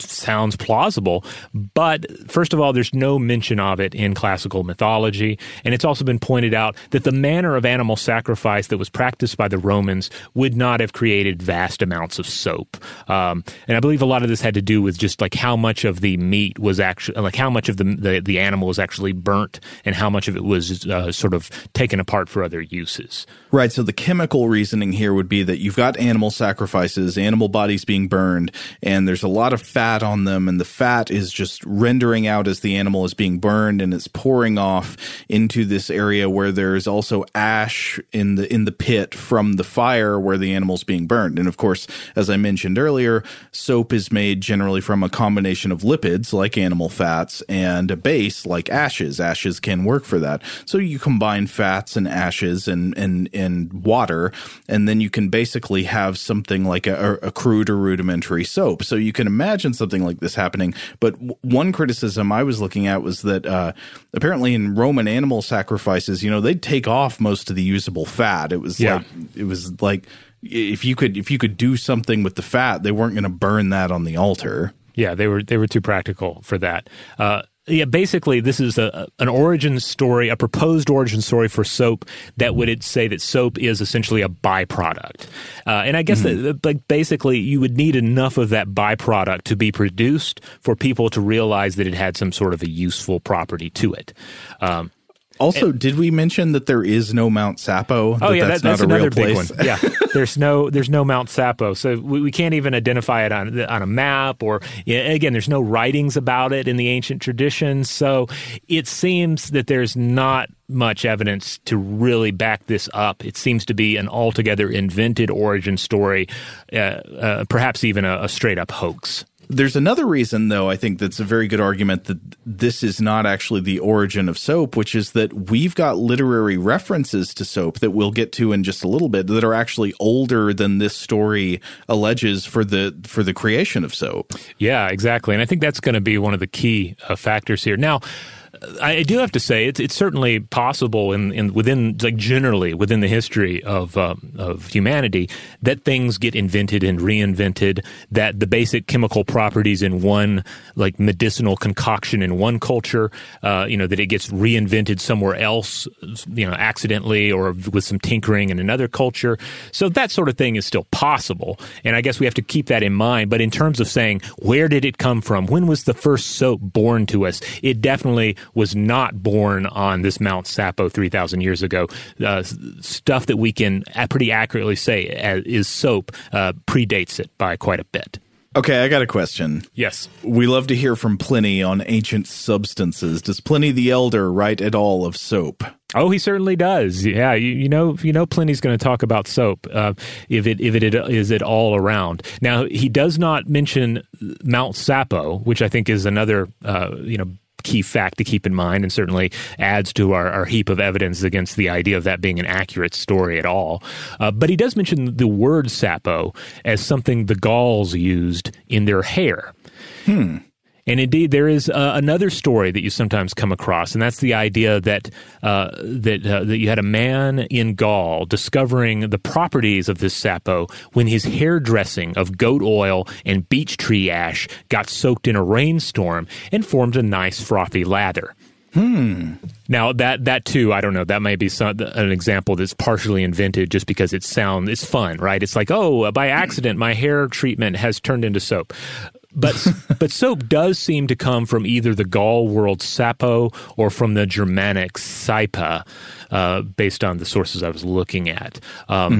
sounds plausible, but first of all, there's no mention of it in classical mythology, and it's also been pointed out that the manner of animal sacrifice that was practiced by the Romans would not have created vast amounts of soap, um, and I believe a lot of this had to do with just like how much of the meat was actually, like how much of the the, the animal was actually burnt, and how much of it was uh, sort of taken apart for other uses. Right. So the chemical reasoning here would be that you've got animal sacrifices, animal bodies being burned, and there's a lot of fat on them, and the fat is just rendering out as the animal is being burned, and it's pouring off into this area where there's also ash in the in the pit from the fire where the animal's being burned. And of course, as I mentioned earlier, soap is made generally from a combination of lipids like animal fats and a base like ashes. Ashes can work for that. So you combine fats and ashes and and, and water, and then you can basically have something like a, a crude or rudimentary soap. So you can imagine something like this happening. But w- one criticism I was looking at was that uh, apparently in Roman animal sacrifices, you know, they'd take off most of the usable fat. It was yeah. like it was like if you could if you could do something with the fat, they weren't going to burn that on the altar. Yeah, they were they were too practical for that. Uh, yeah, basically, this is a, an origin story, a proposed origin story for soap that would say that soap is essentially a byproduct. Uh, and I guess mm-hmm. that, like, basically you would need enough of that byproduct to be produced for people to realize that it had some sort of a useful property to it. Um, also, and, did we mention that there is no Mount Sapo? Oh, that yeah, that's, that, that's not another a real big place. One. Yeah, there's no there's no Mount Sapo, so we, we can't even identify it on on a map. Or you know, again, there's no writings about it in the ancient tradition, so it seems that there's not much evidence to really back this up. It seems to be an altogether invented origin story, uh, uh, perhaps even a, a straight up hoax. There's another reason, though, I think that's a very good argument that this is not actually the origin of soap, which is that we've got literary references to soap that we'll get to in just a little bit that are actually older than this story alleges for the for the creation of soap. Yeah, exactly. And I think that's going to be one of the key uh, factors here. Now, I do have to say it's it's certainly possible in, in within like generally within the history of um, of humanity that things get invented and reinvented, that the basic chemical properties in one like medicinal concoction in one culture, uh, you know, that it gets reinvented somewhere else, you know, accidentally or with some tinkering in another culture. So that sort of thing is still possible, and I guess we have to keep that in mind. But in terms of saying where did it come from, when was the first soap born to us, it definitely was not born on this Mount Sapo three thousand years ago. Uh, stuff that we can pretty accurately say is soap uh, predates it by quite a bit. Okay, I got a question. Yes. We love to hear from Pliny on ancient substances. Does Pliny the Elder write at all of soap? Oh, he certainly does. Yeah, you, you know, you know, Pliny's going to talk about soap uh, if it if it is it all around. Now, he does not mention Mount Sapo, which I think is another uh, you know. key fact to keep in mind, and certainly adds to our, our heap of evidence against the idea of that being an accurate story at all. Uh, but he does mention the word Sapo as something the Gauls used in their hair. Hmm. And indeed, there is uh, another story that you sometimes come across, and that's the idea that uh, that uh, that you had a man in Gaul discovering the properties of this Sapo when his hairdressing of goat oil and beech tree ash got soaked in a rainstorm and formed a nice frothy lather. Hmm. Now that that too, I don't know. That may be some, an example that's partially invented, just because it sound it's fun, right? It's like, oh, by accident, my hair treatment has turned into soap. But but soap does seem to come from either the Gaul word Sapo or from the Germanic Saipa, uh, based on the sources I was looking at. Um,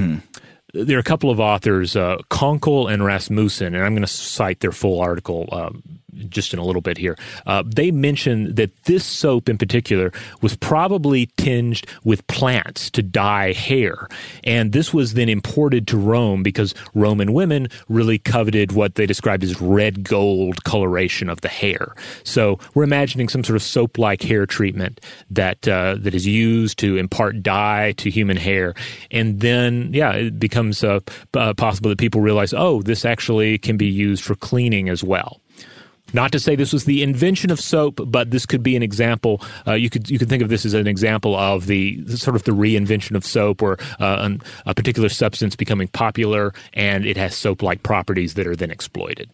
mm. There are a couple of authors, uh, Konkol and Rasmussen, and I'm going to cite their full article um, just in a little bit here. Uh, they mention that this soap in particular was probably tinged with plants to dye hair. And this was then imported to Rome because Roman women really coveted what they described as red gold coloration of the hair. So we're imagining some sort of soap-like hair treatment that uh, that is used to impart dye to human hair. And then, yeah, it becomes uh, uh, possible that people realize, oh, this actually can be used for cleaning as well. Not to say this was the invention of soap, but this could be an example. Uh, you could you could think of this as an example of the sort of the reinvention of soap, or uh, an, a particular substance becoming popular, and it has soap-like properties that are then exploited.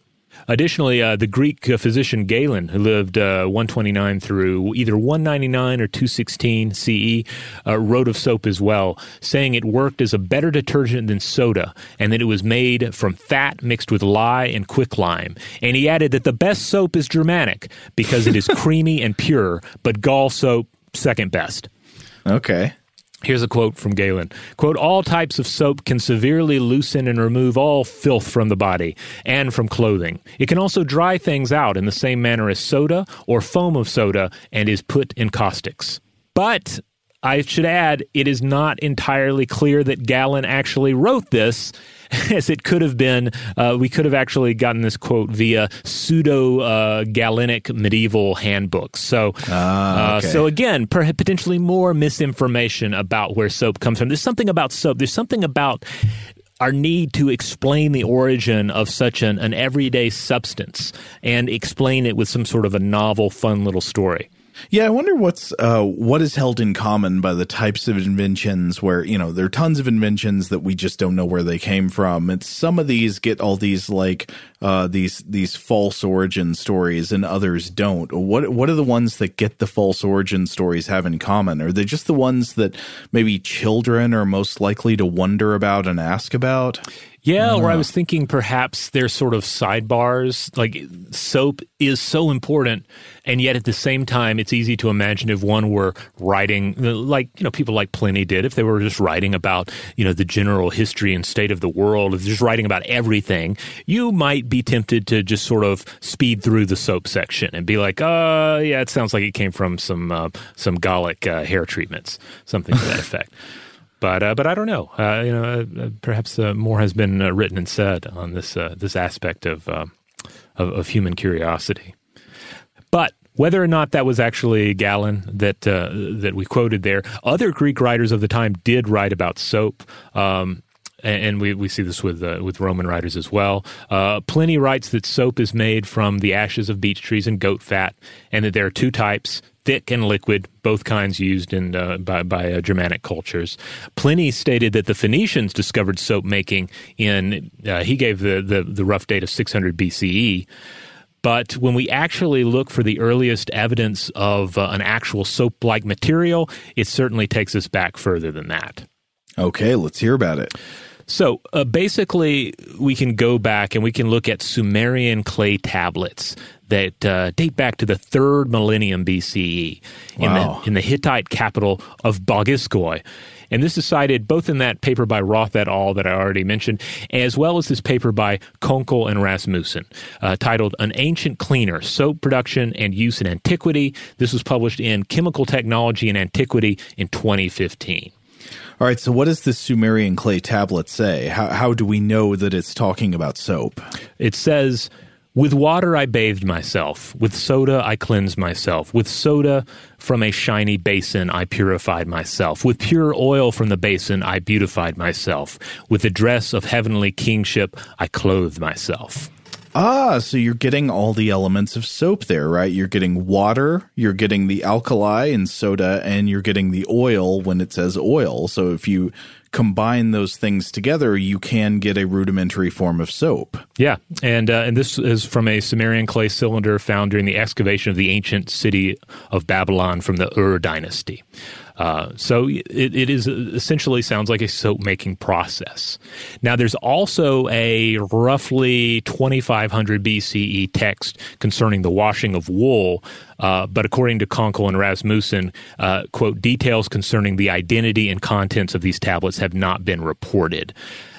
Additionally, uh, the Greek uh, physician Galen, who lived uh, one twenty-nine through either one ninety-nine or two sixteen C E, uh, wrote of soap as well, saying it worked as a better detergent than soda, and that it was made from fat mixed with lye and quicklime. And he added that the best soap is Germanic because it is creamy and pure, but Gaul soap, second best. Okay. Here's a quote from Galen. Quote, all types of soap can severely loosen and remove all filth from the body and from clothing. It can also dry things out in the same manner as soda or foam of soda, and is put in caustics. But I should add, it is not entirely clear that Galen actually wrote this, as it could have been, uh, we could have actually gotten this quote via pseudo-Galenic uh, medieval handbooks. So, ah, okay. uh, so again, per- potentially more misinformation about where soap comes from. There's something about soap. There's something about our need to explain the origin of such an, an everyday substance and explain it with some sort of a novel, fun little story. Yeah, I wonder what's uh, what is held in common by the types of inventions where, you know, there are tons of inventions that we just don't know where they came from. And some of these get all these like uh, these these false origin stories and others don't. What what are the ones that get the false origin stories have in common? Are they just the ones that maybe children are most likely to wonder about and ask about? Yeah, or I was thinking perhaps they're sort of sidebars, like soap is so important, and yet at the same time, it's easy to imagine if one were writing, like, you know, people like Pliny did, if they were just writing about, you know, the general history and state of the world, if they're just writing about everything, you might be tempted to just sort of speed through the soap section and be like, uh, yeah, it sounds like it came from some, uh, some Gallic uh, hair treatments, something to that effect. But uh, but I don't know. Uh, you know, uh, perhaps uh, more has been uh, written and said on this uh, this aspect of, uh, of of human curiosity. But whether or not that was actually Galen that uh, that we quoted there, other Greek writers of the time did write about soap. Um, And we, we see this with uh, with Roman writers as well. Uh, Pliny writes that soap is made from the ashes of beech trees and goat fat, and that there are two types, thick and liquid, both kinds used in uh, by, by uh, Germanic cultures. Pliny stated that the Phoenicians discovered soap making in, uh, he gave the, the, the rough date of six hundred B C E, but when we actually look for the earliest evidence of uh, an actual soap-like material, it certainly takes us back further than that. Okay, let's hear about it. So uh, basically, we can go back and we can look at Sumerian clay tablets that uh, date back to the third millennium B C E in, wow. the, in the Hittite capital of Bogiskoi. And this is cited both in that paper by Roth et al. That I already mentioned, as well as this paper by Kunkel and Rasmussen uh, titled An Ancient Cleaner, Soap Production and Use in Antiquity. This was published in Chemical Technology and Antiquity in twenty fifteen. All right, so what does the Sumerian clay tablet say? How, how do we know that it's talking about soap? It says, with water I bathed myself, with soda I cleansed myself, with soda from a shiny basin I purified myself, with pure oil from the basin I beautified myself, with the dress of heavenly kingship I clothed myself. Ah, so you're getting all the elements of soap there, right? You're getting water, you're getting the alkali in soda, and you're getting the oil when it says oil. So if you combine those things together, you can get a rudimentary form of soap. Yeah, and uh, and this is from a Sumerian clay cylinder found during the excavation of the ancient city of Babylon from the Ur dynasty. Uh, so it, it is essentially sounds like a soap-making process. Now, there's also a roughly twenty-five hundred B C E text concerning the washing of wool, uh, but according to Kunkel and Rasmussen, uh, quote, details concerning the identity and contents of these tablets have not been reported.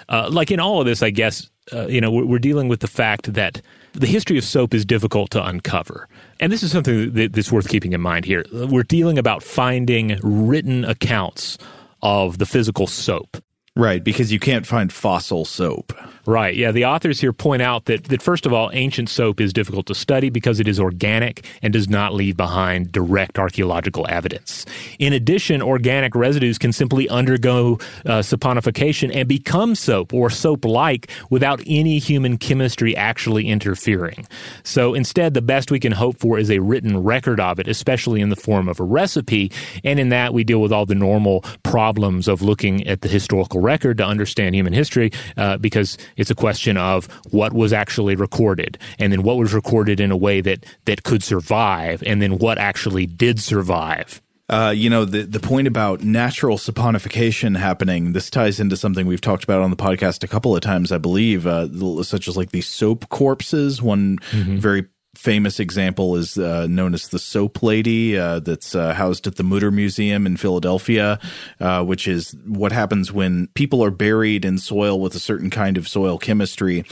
Uh, like in all of this, I guess, uh, you know, we're, we're dealing with the fact that the history of soap is difficult to uncover. And this is something that, that's worth keeping in mind here. We're dealing about finding written accounts of the physical soap. Right, because you can't find fossil soap. Right, yeah. The authors here point out that, that, first of all, ancient soap is difficult to study because it is organic and does not leave behind direct archaeological evidence. In addition, organic residues can simply undergo uh, saponification and become soap or soap-like without any human chemistry actually interfering. So instead, the best we can hope for is a written record of it, especially in the form of a recipe, and in that we deal with all the normal problems of looking at the historical record to understand human history uh, because it's a question of what was actually recorded and then what was recorded in a way that that could survive and then what actually did survive. Uh, you know, the, the point about natural saponification happening, this ties into something we've talked about on the podcast a couple of times, I believe, uh, such as like the soap corpses, one mm-hmm. very famous example is uh, known as the Soap Lady uh, that's uh, housed at the Mutter Museum in Philadelphia, uh, which is what happens when people are buried in soil with a certain kind of soil chemistry,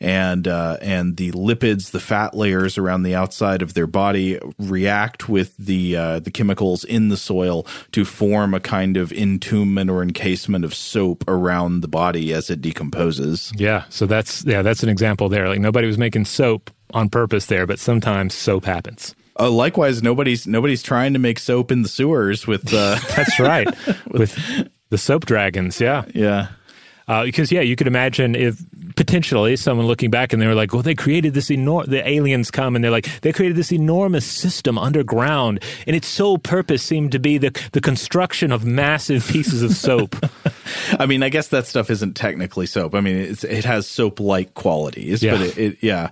and uh, and the lipids, the fat layers around the outside of their body react with the uh, the chemicals in the soil to form a kind of entombment or encasement of soap around the body as it decomposes. Yeah, so that's yeah, that's an example there. Like nobody was making soap on purpose there, but sometimes soap happens. Uh, likewise, nobody's nobody's trying to make soap in the sewers with... Uh, That's right, with, with the soap dragons, yeah. Yeah. Uh, because, yeah, you could imagine if potentially someone looking back and they were like, well, they created this enormous, the aliens come and they're like, they created this enormous system underground. And its sole purpose seemed to be the, the construction of massive pieces of soap. I mean, I guess that stuff isn't technically soap. I mean, it's, it has soap-like qualities. Yeah. But it, it, yeah.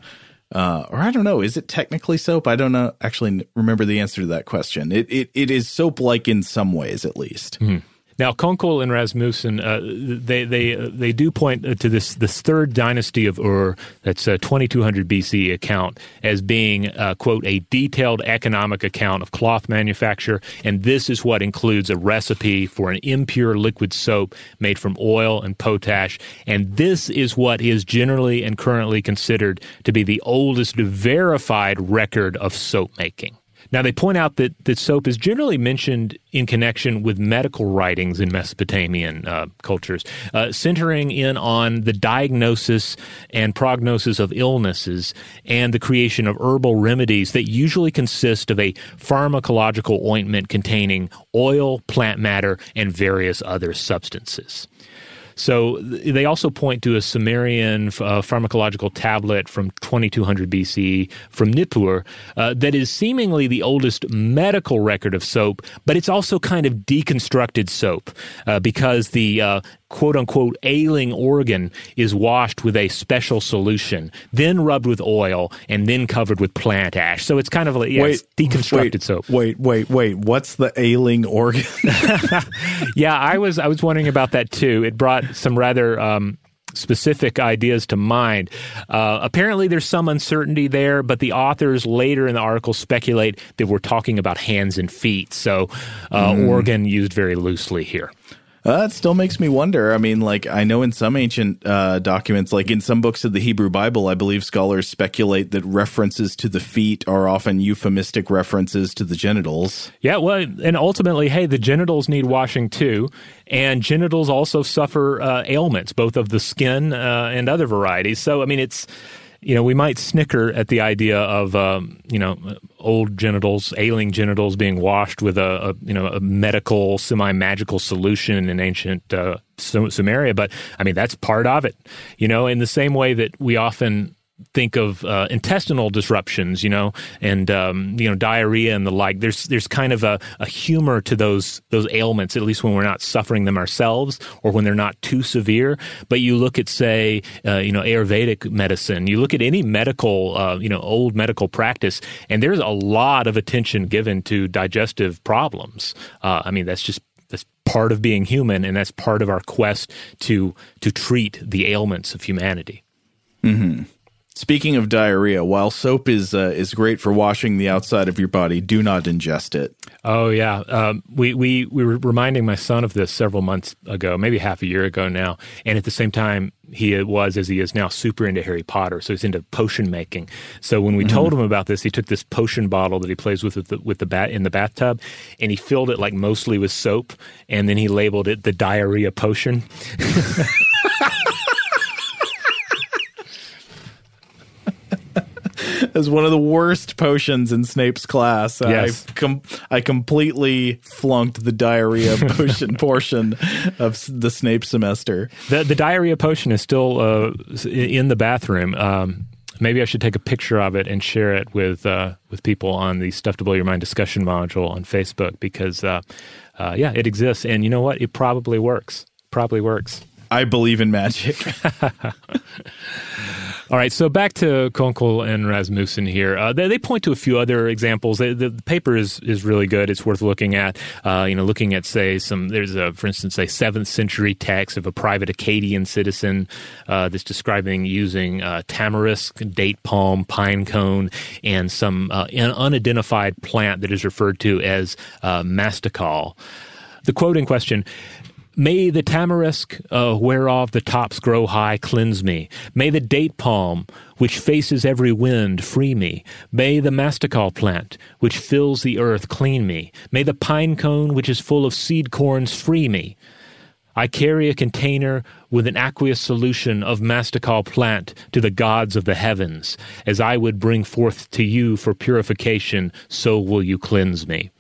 Uh, or I don't know. Is it technically soap? I don't know. Actually, remember the answer to that question. It it, it is soap-like in some ways, at least. Mm-hmm. Now, Konkol and Rasmussen, uh, they they uh, they do point to this this third dynasty of Ur, that's a twenty-two hundred B C account, as being, uh, quote, a detailed economic account of cloth manufacture, and this is what includes a recipe for an impure liquid soap made from oil and potash, and this is what is generally and currently considered to be the oldest verified record of soap making. Now, they point out that, that soap is generally mentioned in connection with medical writings in Mesopotamian uh, cultures, uh, centering in on the diagnosis and prognosis of illnesses and the creation of herbal remedies that usually consist of a pharmacological ointment containing oil, plant matter, and various other substances. So they also point to a Sumerian uh, pharmacological tablet from twenty-two hundred B C from Nippur uh, that is seemingly the oldest medical record of soap, but it's also kind of deconstructed soap uh, because the uh, quote-unquote ailing organ is washed with a special solution, then rubbed with oil, and then covered with plant ash. So it's kind of like, yeah, wait, deconstructed wait, soap. Wait, wait, wait. What's the ailing organ? Yeah, I was I was wondering about that too. It brought some rather um, specific ideas to mind. Uh, apparently there's some uncertainty there, but the authors later in the article speculate that we're talking about hands and feet, so uh, mm. organ used very loosely here. Uh, it still makes me wonder. I mean, like, I know in some ancient uh, documents, like in some books of the Hebrew Bible, I believe scholars speculate that references to the feet are often euphemistic references to the genitals. Yeah, well, and ultimately, hey, the genitals need washing too, and genitals also suffer uh, ailments, both of the skin uh, and other varieties. So, I mean, it's, you know, we might snicker at the idea of, um, you know, old genitals, ailing genitals being washed with a, a you know, a medical, semi-magical solution in ancient uh, Sumeria. But, I mean, that's part of it, you know, in the same way that we often think of uh, intestinal disruptions, you know, and, um, you know, diarrhea and the like. There's there's kind of a, a humor to those those ailments, at least when we're not suffering them ourselves or when they're not too severe. But you look at, say, uh, you know, Ayurvedic medicine, you look at any medical, uh, you know, old medical practice, and there's a lot of attention given to digestive problems. Uh, I mean, that's just that's part of being human, and that's part of our quest to to treat the ailments of humanity. Mm-hmm. Speaking of diarrhea, while soap is uh, is great for washing the outside of your body, do not ingest it. Oh, yeah. Um, we, we, we were reminding my son of this several months ago, maybe half a year ago now. And at the same time, he was, as he is now, super into Harry Potter. So he's into potion making. So when we mm-hmm. told him about this, he took this potion bottle that he plays with with the, with the bat in the bathtub, and he filled it like mostly with soap. And then he labeled it the diarrhea potion. As one of the worst potions in Snape's class. Yes. I, com- I completely flunked the diarrhea potion portion of the Snape semester. The, the diarrhea potion is still uh, in the bathroom. Um, maybe I should take a picture of it and share it with uh, with people on the Stuff to Blow Your Mind discussion module on Facebook because, uh, uh, yeah, it exists. And you know what? It probably works. Probably works. I believe in magic. All right, so back to Konkol and Rasmussen here. Uh, they, they point to a few other examples. They, the, the paper is, is really good. It's worth looking at. Uh, you know, looking at, say, some, there's, a, for instance, a seventh century text of a private Akkadian citizen uh, that's describing using uh, tamarisk, date palm, pine cone, and some uh, an unidentified plant that is referred to as uh, masticol. The quote in question: "May the tamarisk, uh, whereof the tops grow high, cleanse me. May the date palm, which faces every wind, free me. May the masticol plant, which fills the earth, clean me. May the pine cone, which is full of seed corns, free me. I carry a container with an aqueous solution of masticol plant to the gods of the heavens. As I would bring forth to you for purification, so will you cleanse me."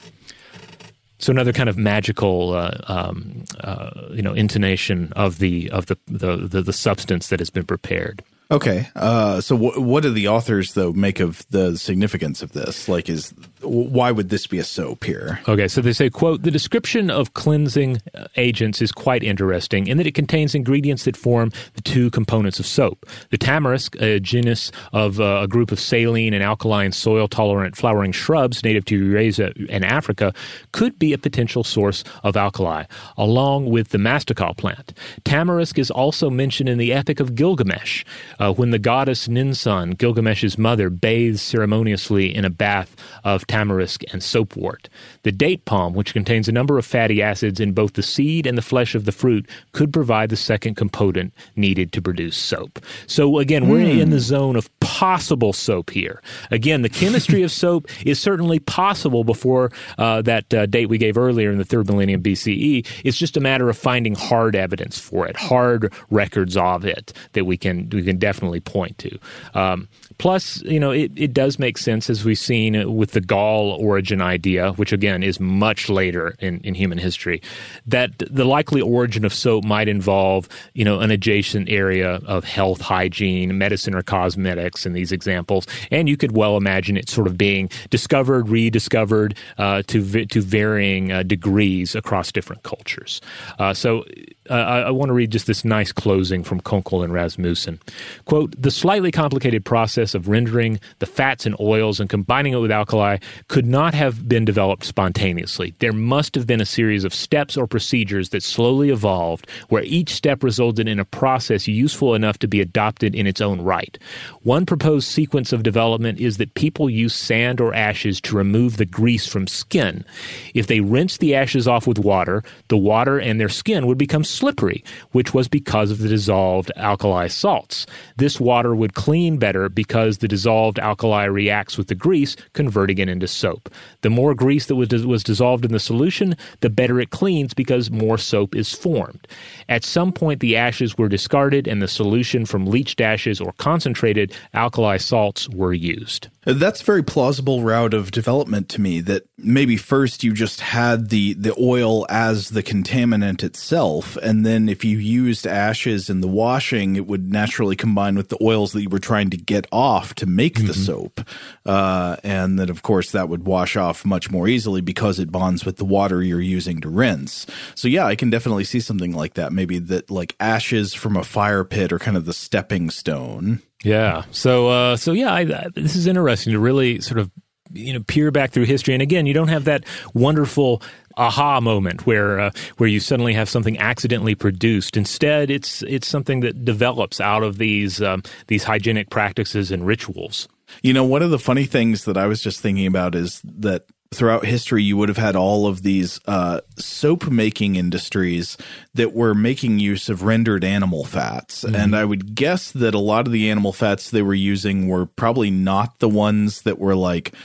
So another kind of magical, uh, um, uh, you know, intonation of the of the the, the, the substance that has been prepared. Okay, uh, so w- what do the authors though make of the significance of this? Like, is why would this be a soap here? Okay, so they say, "quote The description of cleansing agents is quite interesting in that it contains ingredients that form the two components of soap: the tamarisk, a genus of uh, a group of saline and alkaline soil-tolerant flowering shrubs native to Eurasia and Africa, could be a potential source of alkali, along with the masticol plant. Tamarisk is also mentioned in the Epic of Gilgamesh." Uh, when the goddess Ninsun, Gilgamesh's mother, bathes ceremoniously in a bath of tamarisk and soapwort. The date palm, which contains a number of fatty acids in both the seed and the flesh of the fruit, could provide the second component needed to produce soap. So again, we're mm. in the zone of possible soap here. Again, the chemistry of soap is certainly possible before uh, that uh, date we gave earlier in the third millennium B C E. It's just a matter of finding hard evidence for it, hard records of it that we can we can definitely definitely point to. Um, plus, you know, it, it does make sense, as we've seen with the Gaul origin idea, which again is much later in, in human history, that the likely origin of soap might involve, you know, an adjacent area of health, hygiene, medicine, or cosmetics in these examples. And you could well imagine it sort of being discovered, rediscovered uh, to, vi- to varying uh, degrees across different cultures. Uh, so uh, I, I want to read just this nice closing from Kunkel and Rasmussen. Quote, the slightly complicated process of rendering the fats and oils and combining it with alkali could not have been developed spontaneously. There must have been a series of steps or procedures that slowly evolved, where each step resulted in a process useful enough to be adopted in its own right. One proposed sequence of development is that people use sand or ashes to remove the grease from skin. If they rinsed the ashes off with water, the water and their skin would become slippery, which was because of the dissolved alkali salts. This water would clean better because the dissolved alkali reacts with the grease, converting it into soap. The more grease that was, dis- was dissolved in the solution, the better it cleans because more soap is formed. At some point, the ashes were discarded and the solution from leached ashes or concentrated alkali salts were used. That's a very plausible route of development to me, that maybe first you just had the, the oil as the contaminant itself, and then if you used ashes in the washing, it would naturally combined with the oils that you were trying to get off to make mm-hmm. the soap. Uh, and then, of course, that would wash off much more easily because it bonds with the water you're using to rinse. So, yeah, I can definitely see something like that. Maybe that like ashes from a fire pit are kind of the stepping stone. Yeah. So, uh, so yeah, I, I, this is interesting to really sort of, you know, peer back through history. And again, you don't have that wonderful aha moment where uh, where you suddenly have something accidentally produced. Instead, it's it's something that develops out of these um, these hygienic practices and rituals. You know, one of the funny things that I was just thinking about is that throughout history, you would have had all of these uh, soap-making industries that were making use of rendered animal fats. Mm-hmm. And I would guess that a lot of the animal fats they were using were probably not the ones that were like –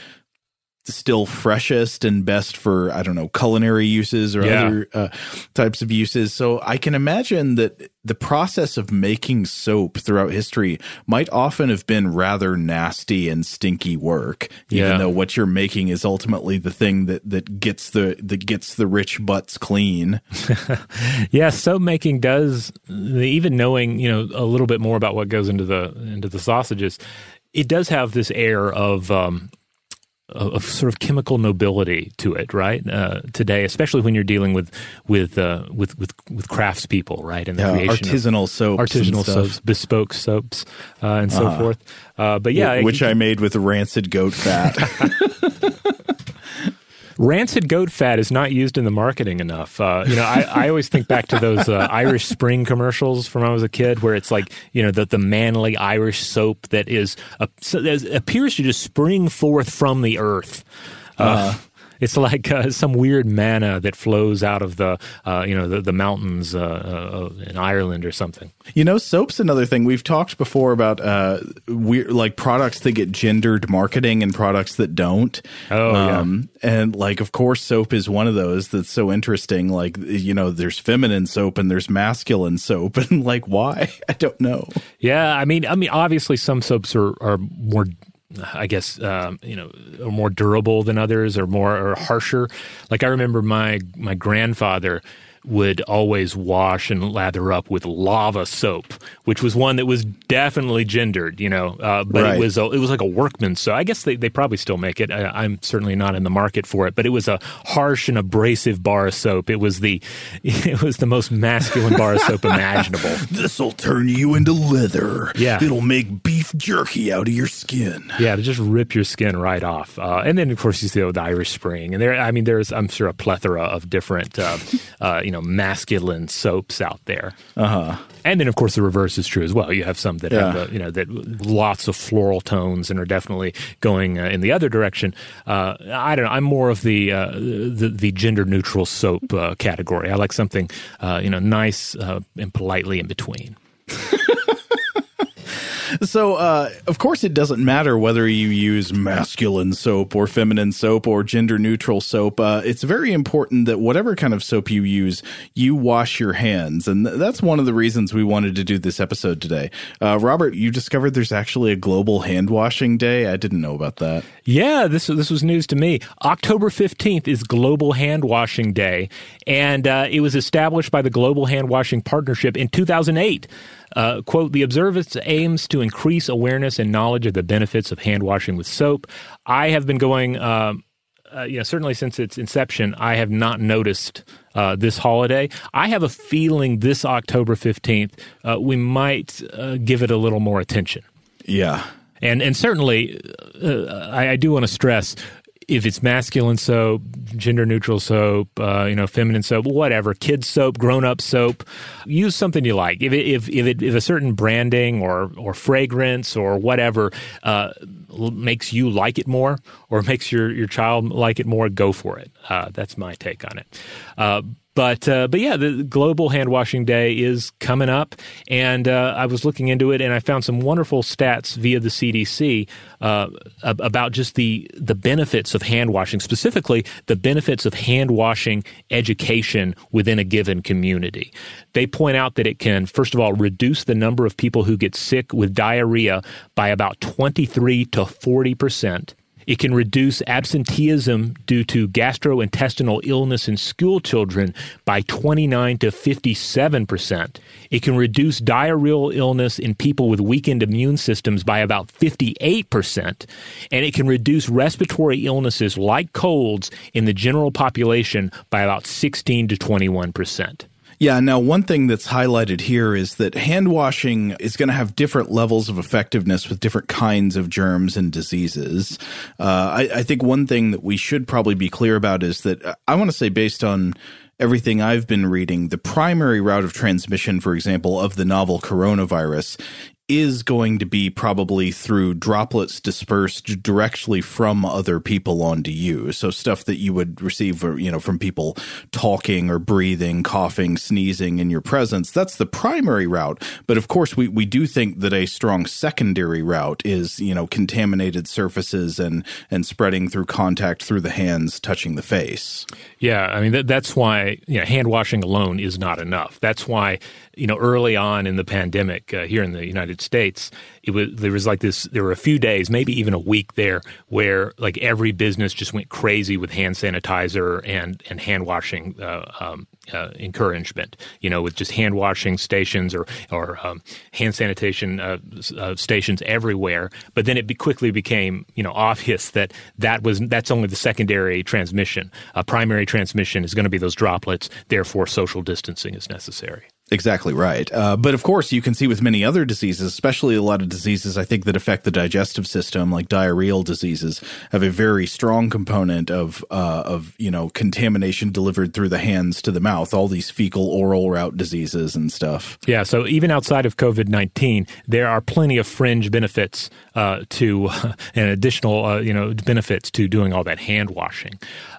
still freshest and best for, I don't know, culinary uses or yeah. other uh, types of uses. So I can imagine that the process of making soap throughout history might often have been rather nasty and stinky work, even yeah. though what you're making is ultimately the thing that, that gets the that gets the rich butts clean. yeah, soap making does, even knowing, you know, a little bit more about what goes into the into the sausages, it does have this air of um, of sort of chemical nobility to it, right? Uh, today, especially when you're dealing with with uh, with, with with craftspeople, right? And the yeah, creation artisanal of soaps, artisanal soaps, bespoke soaps, uh, and uh-huh. so forth. Uh, but yeah, w- which it, I made with rancid goat fat. Rancid goat fat is not used in the marketing enough. Uh, you know, I, I always think back to those uh, Irish Spring commercials from when I was a kid, where it's like, you know, the, the manly Irish soap that is uh, so that appears to just spring forth from the earth. Uh, uh, it's like uh, some weird manna that flows out of the, uh, you know, the, the mountains uh, uh, in Ireland or something. You know, soap's another thing. We've talked before about uh, weird, like products that get gendered marketing and products that don't. Oh, um, yeah. And like, of course, soap is one of those that's so interesting. Like, you know, there's feminine soap and there's masculine soap, and like, why? I don't know. Yeah, I mean, I mean, obviously, some soaps are, are more I guess, um, you know, are more durable than others or more or harsher. Like I remember my my grandfather would always wash and lather up with lava soap, which was one that was definitely gendered, you know, uh, but right. it was a, it was like a workman's soap. I guess they, they probably still make it. I, I'm certainly not in the market for it, but it was a harsh and abrasive bar of soap. It was the it was the most masculine bar of soap imaginable. This'll turn you into leather. Yeah. It'll make beef jerky out of your skin. Yeah, to just rip your skin right off. Uh, and then, of course, you see the Irish Spring. And there, I mean, there's, I'm sure, a plethora of different, uh, uh, you know, masculine soaps out there. Uh-huh. And then, of course, the reverse is true as well. You have some that yeah. have, uh, you know, that lots of floral tones and are definitely going uh, in the other direction. Uh, I don't know. I'm more of the uh, the, the gender-neutral soap uh, category. I like something, uh, you know, nice uh, and politely in between. So, uh, of course, it doesn't matter whether you use masculine soap or feminine soap or gender-neutral soap. Uh, it's very important that whatever kind of soap you use, you wash your hands. And th- that's one of the reasons we wanted to do this episode today. Uh, Robert, you discovered there's actually a global hand-washing day. I didn't know about that. Yeah, this, this was news to me. October fifteenth is Global Hand-Washing Day, and uh, it was established by the Global Hand-Washing Partnership in two thousand eight. Uh, quote, the observance aims to increase awareness and knowledge of the benefits of hand washing with soap. I have been going, uh, uh, you know, certainly since its inception, I have not noticed uh, this holiday. I have a feeling this October fifteenth, uh, we might uh, give it a little more attention. Yeah. And, and certainly, uh, I, I do want to stress, if it's masculine soap, gender-neutral soap, uh, you know, feminine soap, whatever, kids soap, grown-up soap, use something you like. If it, if if, it, if a certain branding or or fragrance or whatever uh, makes you like it more or makes your, your child like it more, go for it. Uh, that's my take on it. Uh, But uh, but yeah, the Global Hand Washing Day is coming up, and uh, I was looking into it, and I found some wonderful stats via the C D C uh, about just the the benefits of hand washing, specifically the benefits of hand washing education within a given community. They point out that it can, first of all, reduce the number of people who get sick with diarrhea by about twenty-three to forty percent. It can reduce absenteeism due to gastrointestinal illness in school children by twenty-nine to fifty-seven percent. It can reduce diarrheal illness in people with weakened immune systems by about fifty-eight percent. And it can reduce respiratory illnesses like colds in the general population by about sixteen to twenty-one percent. Yeah. Now, one thing that's highlighted here is that hand washing is going to have different levels of effectiveness with different kinds of germs and diseases. Uh, I, I think one thing that we should probably be clear about is that I want to say, based on everything I've been reading, the primary route of transmission, for example, of the novel coronavirus is going to be probably through droplets dispersed directly from other people onto you. So stuff that you would receive, you know, from people talking or breathing, coughing, sneezing in your presence. That's the primary route. But of course, we, we do think that a strong secondary route is, you know, contaminated surfaces and, and spreading through contact through the hands touching the face. Yeah. I mean, that, that's why, you know, hand washing alone is not enough. That's why, you know, early on in the pandemic uh, here in the United States, it was there was like this. There were a few days, maybe even a week there, where like every business just went crazy with hand sanitizer and and hand washing uh, um, uh, encouragement. You know, with just hand washing stations or or um, hand sanitation uh, uh, stations everywhere. But then it be quickly became, you know, obvious that that was that's only the secondary transmission. Uh, primary transmission is going to be those droplets. Therefore, social distancing is necessary. Exactly right. Uh, but of course, you can see with many other diseases, especially a lot of diseases I think that affect the digestive system, like diarrheal diseases, have a very strong component of uh, of you know contamination delivered through the hands to the mouth. All these fecal oral route diseases and stuff. Yeah. So even outside of COVID nineteen, there are plenty of fringe benefits uh, to uh, and additional uh, you know benefits to doing all that hand washing.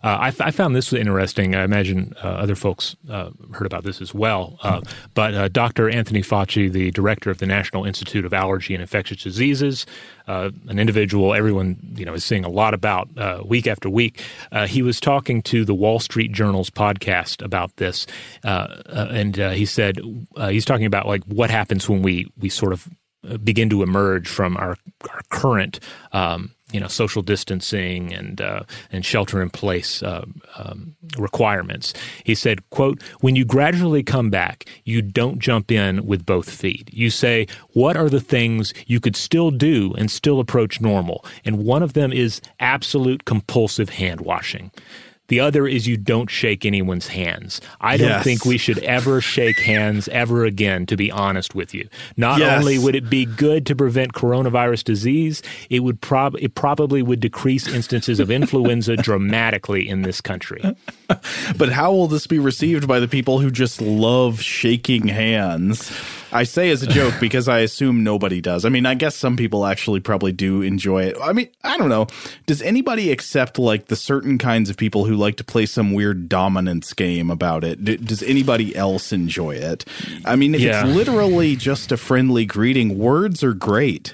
Uh, I, f- I found this interesting. I imagine uh, other folks uh, heard about this as well. Uh, But uh, Doctor Anthony Fauci, the director of the National Institute of Allergy and Infectious Diseases, uh, an individual everyone you know is seeing a lot about uh, week after week, uh, he was talking to the Wall Street Journal's podcast about this, uh, uh, and uh, he said uh, he's talking about like what happens when we we sort of begin to emerge from our, our current um, you know, social distancing and uh, and shelter-in-place uh, um, requirements. He said, quote, when you gradually come back, you don't jump in with both feet. You say, what are the things you could still do and still approach normal? And one of them is absolute compulsive hand-washing. The other is you don't shake anyone's hands. I don't yes. think we should ever shake hands ever again, to be honest with you. Not yes. only would it be good to prevent coronavirus disease, it would prob- it probably would decrease instances of influenza dramatically in this country. But how will this be received by the people who just love shaking hands? I say as a joke because I assume nobody does. I mean, I guess some people actually probably do enjoy it. I mean, I don't know. Does anybody accept like the certain kinds of people who like to play some weird dominance game about it? D- does anybody else enjoy it? I mean, if yeah. it's literally just a friendly greeting, words are great.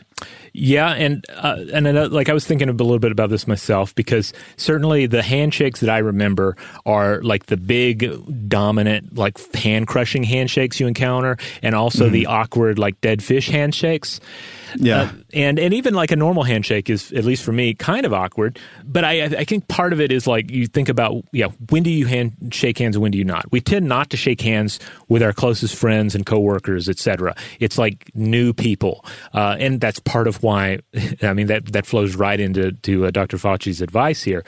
Yeah, and uh, and uh, like I was thinking a little bit about this myself, because certainly the handshakes that I remember are like the big dominant like hand crushing handshakes you encounter, and also mm-hmm. the awkward like dead fish handshakes. Yeah, uh, and and even like a normal handshake is, at least for me, kind of awkward. But I I think part of it is like you think about yeah when do you hand shake hands and when do you not? We tend not to shake hands with our closest friends and coworkers, et cetera. It's like new people, uh, and that's part of why, I mean, that, that flows right into to, uh, Doctor Fauci's advice here.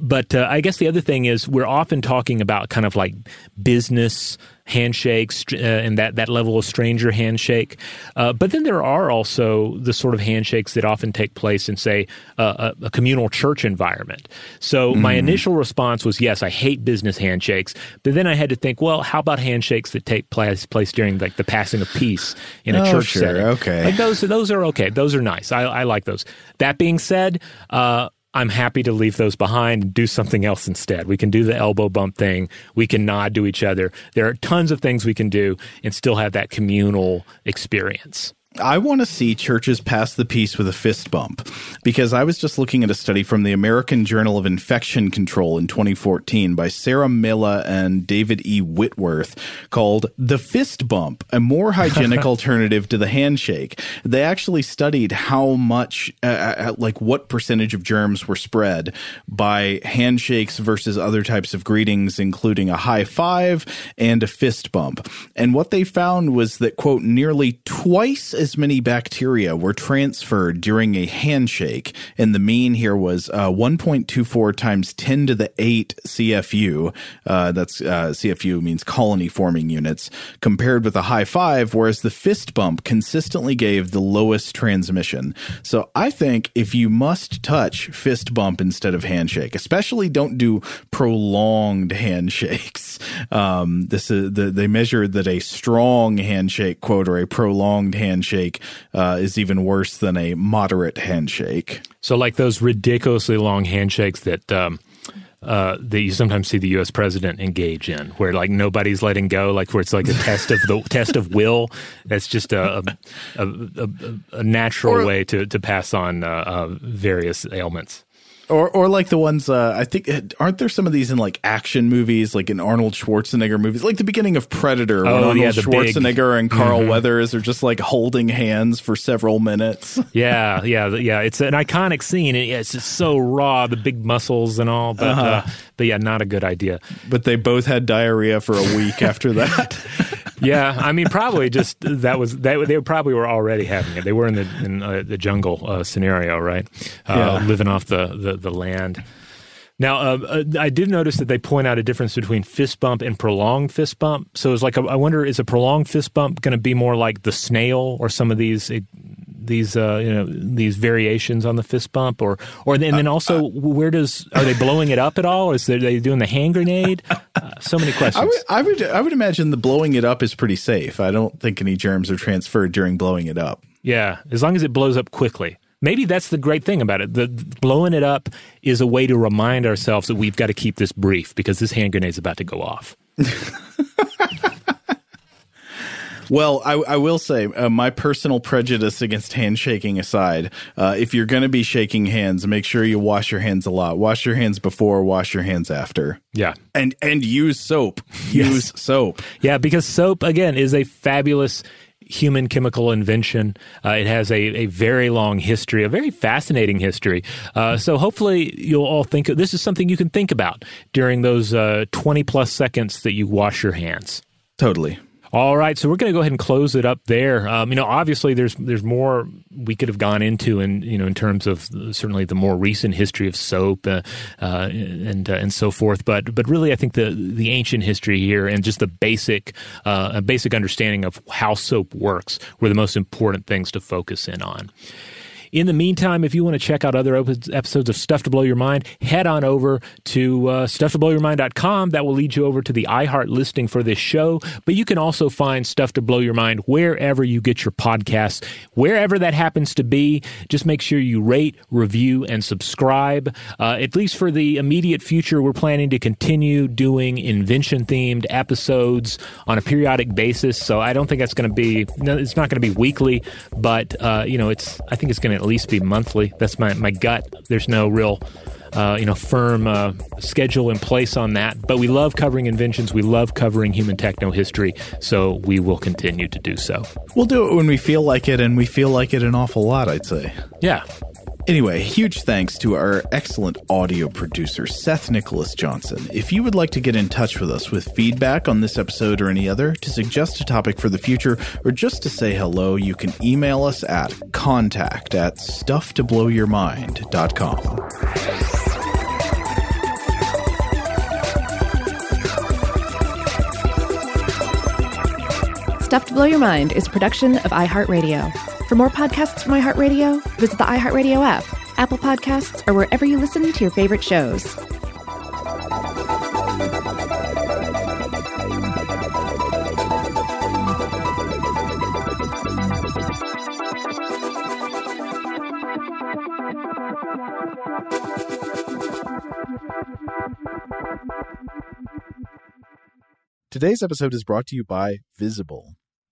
But uh, I guess the other thing is we're often talking about kind of like business handshakes uh, and that, that level of stranger handshake. Uh, but then there are also the sort of handshakes that often take place in, say, uh, a, a communal church environment. So mm. my initial response was, yes, I hate business handshakes. But then I had to think, well, how about handshakes that take place, place during like the passing of peace in a oh, church sure. setting? Okay. Like those, those are okay. Those are nice. I, I like those. That being said, uh, I'm happy to leave those behind and do something else instead. We can do the elbow bump thing. We can nod to each other. There are tons of things we can do and still have that communal experience. I want to see churches pass the peace with a fist bump, because I was just looking at a study from the American Journal of Infection Control in twenty fourteen by Sarah Milla and David E. Whitworth called The Fist Bump, a more hygienic alternative to the handshake. They actually studied how much, uh, like what percentage of germs were spread by handshakes versus other types of greetings, including a high five and a fist bump. And what they found was that, quote, nearly twice as as many bacteria were transferred during a handshake, and the mean here was uh, one point two four times ten to the eight C F U. Uh, that's uh, C F U means colony forming units, compared with a high five, whereas the fist bump consistently gave the lowest transmission. So I think if you must touch, fist bump instead of handshake. Especially don't do prolonged handshakes. Um, this is the, they measured that a strong handshake, quote, or a prolonged handshake Uh, is even worse than a moderate handshake. So like those ridiculously long handshakes that um, uh, that you sometimes see the U S president engage in, where like nobody's letting go, like where it's like a test of the test of will. That's just a a, a, a natural or, way to, to pass on uh, uh, various ailments. Or or like the ones, uh, I think, aren't there some of these in like action movies, like in Arnold Schwarzenegger movies, like the beginning of Predator, when oh, Arnold yeah, Schwarzenegger big, and Carl mm-hmm. Weathers are just like holding hands for several minutes. Yeah, yeah, yeah. It's an iconic scene. And it's just so raw, the big muscles and all, but, uh-huh. uh, but yeah, not a good idea. But they both had diarrhea for a week after that. Yeah, I mean, probably just that was that they probably were already having it. They were in the in, uh, the jungle uh, scenario, right? Uh, yeah. Living off the the, the land. Now, uh, I did notice that they point out a difference between fist bump and prolonged fist bump. So it's like, I wonder, is a prolonged fist bump going to be more like the snail or some of these it, these uh, you know these variations on the fist bump, or or and then also uh, uh, where does are they blowing it up at all? Is there, are they doing the hand grenade? Uh, so many questions. I would, I would I would imagine the blowing it up is pretty safe. I don't think any germs are transferred during blowing it up. Yeah, as long as it blows up quickly. Maybe that's the great thing about it. The, the blowing it up is a way to remind ourselves that we've got to keep this brief because this hand grenade is about to go off. Well, I, I will say, uh, my personal prejudice against handshaking aside, uh, if you're going to be shaking hands, make sure you wash your hands a lot. Wash your hands before, wash your hands after. Yeah. And and use soap. Use yes. soap. Yeah, because soap, again, is a fabulous human chemical invention. Uh, it has a, a very long history, a very fascinating history. Uh, so hopefully you'll all think of, this is something you can think about during those uh, twenty plus seconds that you wash your hands. Totally. All right, so we're going to go ahead and close it up there. Um, you know, obviously, there's there's more we could have gone into, and in, you know, in terms of certainly the more recent history of soap uh, uh, and uh, and so forth. But but really, I think the the ancient history here and just the basic uh, a basic understanding of how soap works were the most important things to focus in on. In the meantime, if you want to check out other episodes of Stuff to Blow Your Mind, head on over to uh, stuff to blow your mind dot com. That will lead you over to the iHeart listing for this show. But you can also find Stuff to Blow Your Mind wherever you get your podcasts. Wherever that happens to be, just make sure you rate, review, and subscribe. Uh, at least for the immediate future, we're planning to continue doing invention-themed episodes on a periodic basis. So I don't think that's going to be, no, it's not going to be weekly, but, uh, you know, it's, I think it's going to at least be monthly. That's my, my gut. There's no real, uh, you know, firm uh, schedule in place on that. But we love covering inventions. We love covering human techno history. So we will continue to do so. We'll do it when we feel like it, and we feel like it an awful lot, I'd say. Yeah. Anyway, huge thanks to our excellent audio producer, Seth Nicholas Johnson. If you would like to get in touch with us with feedback on this episode or any other, to suggest a topic for the future, or just to say hello, you can email us at contact at stuff to blow your mind dot com. Stuff to Blow Your Mind is a production of iHeartRadio. For more podcasts from iHeartRadio, visit the iHeartRadio app, Apple Podcasts, or wherever you listen to your favorite shows. Today's episode is brought to you by Visible.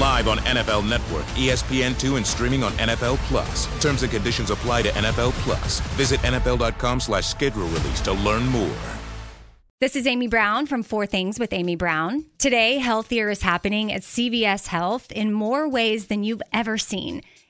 Live on N F L Network, E S P N two, and streaming on N F L Plus. Terms and conditions apply to N F L Plus. Visit N F L dot com slash schedule release to learn more. This is Amy Brown from Four Things with Amy Brown. Today, healthier is happening at C V S Health in more ways than you've ever seen.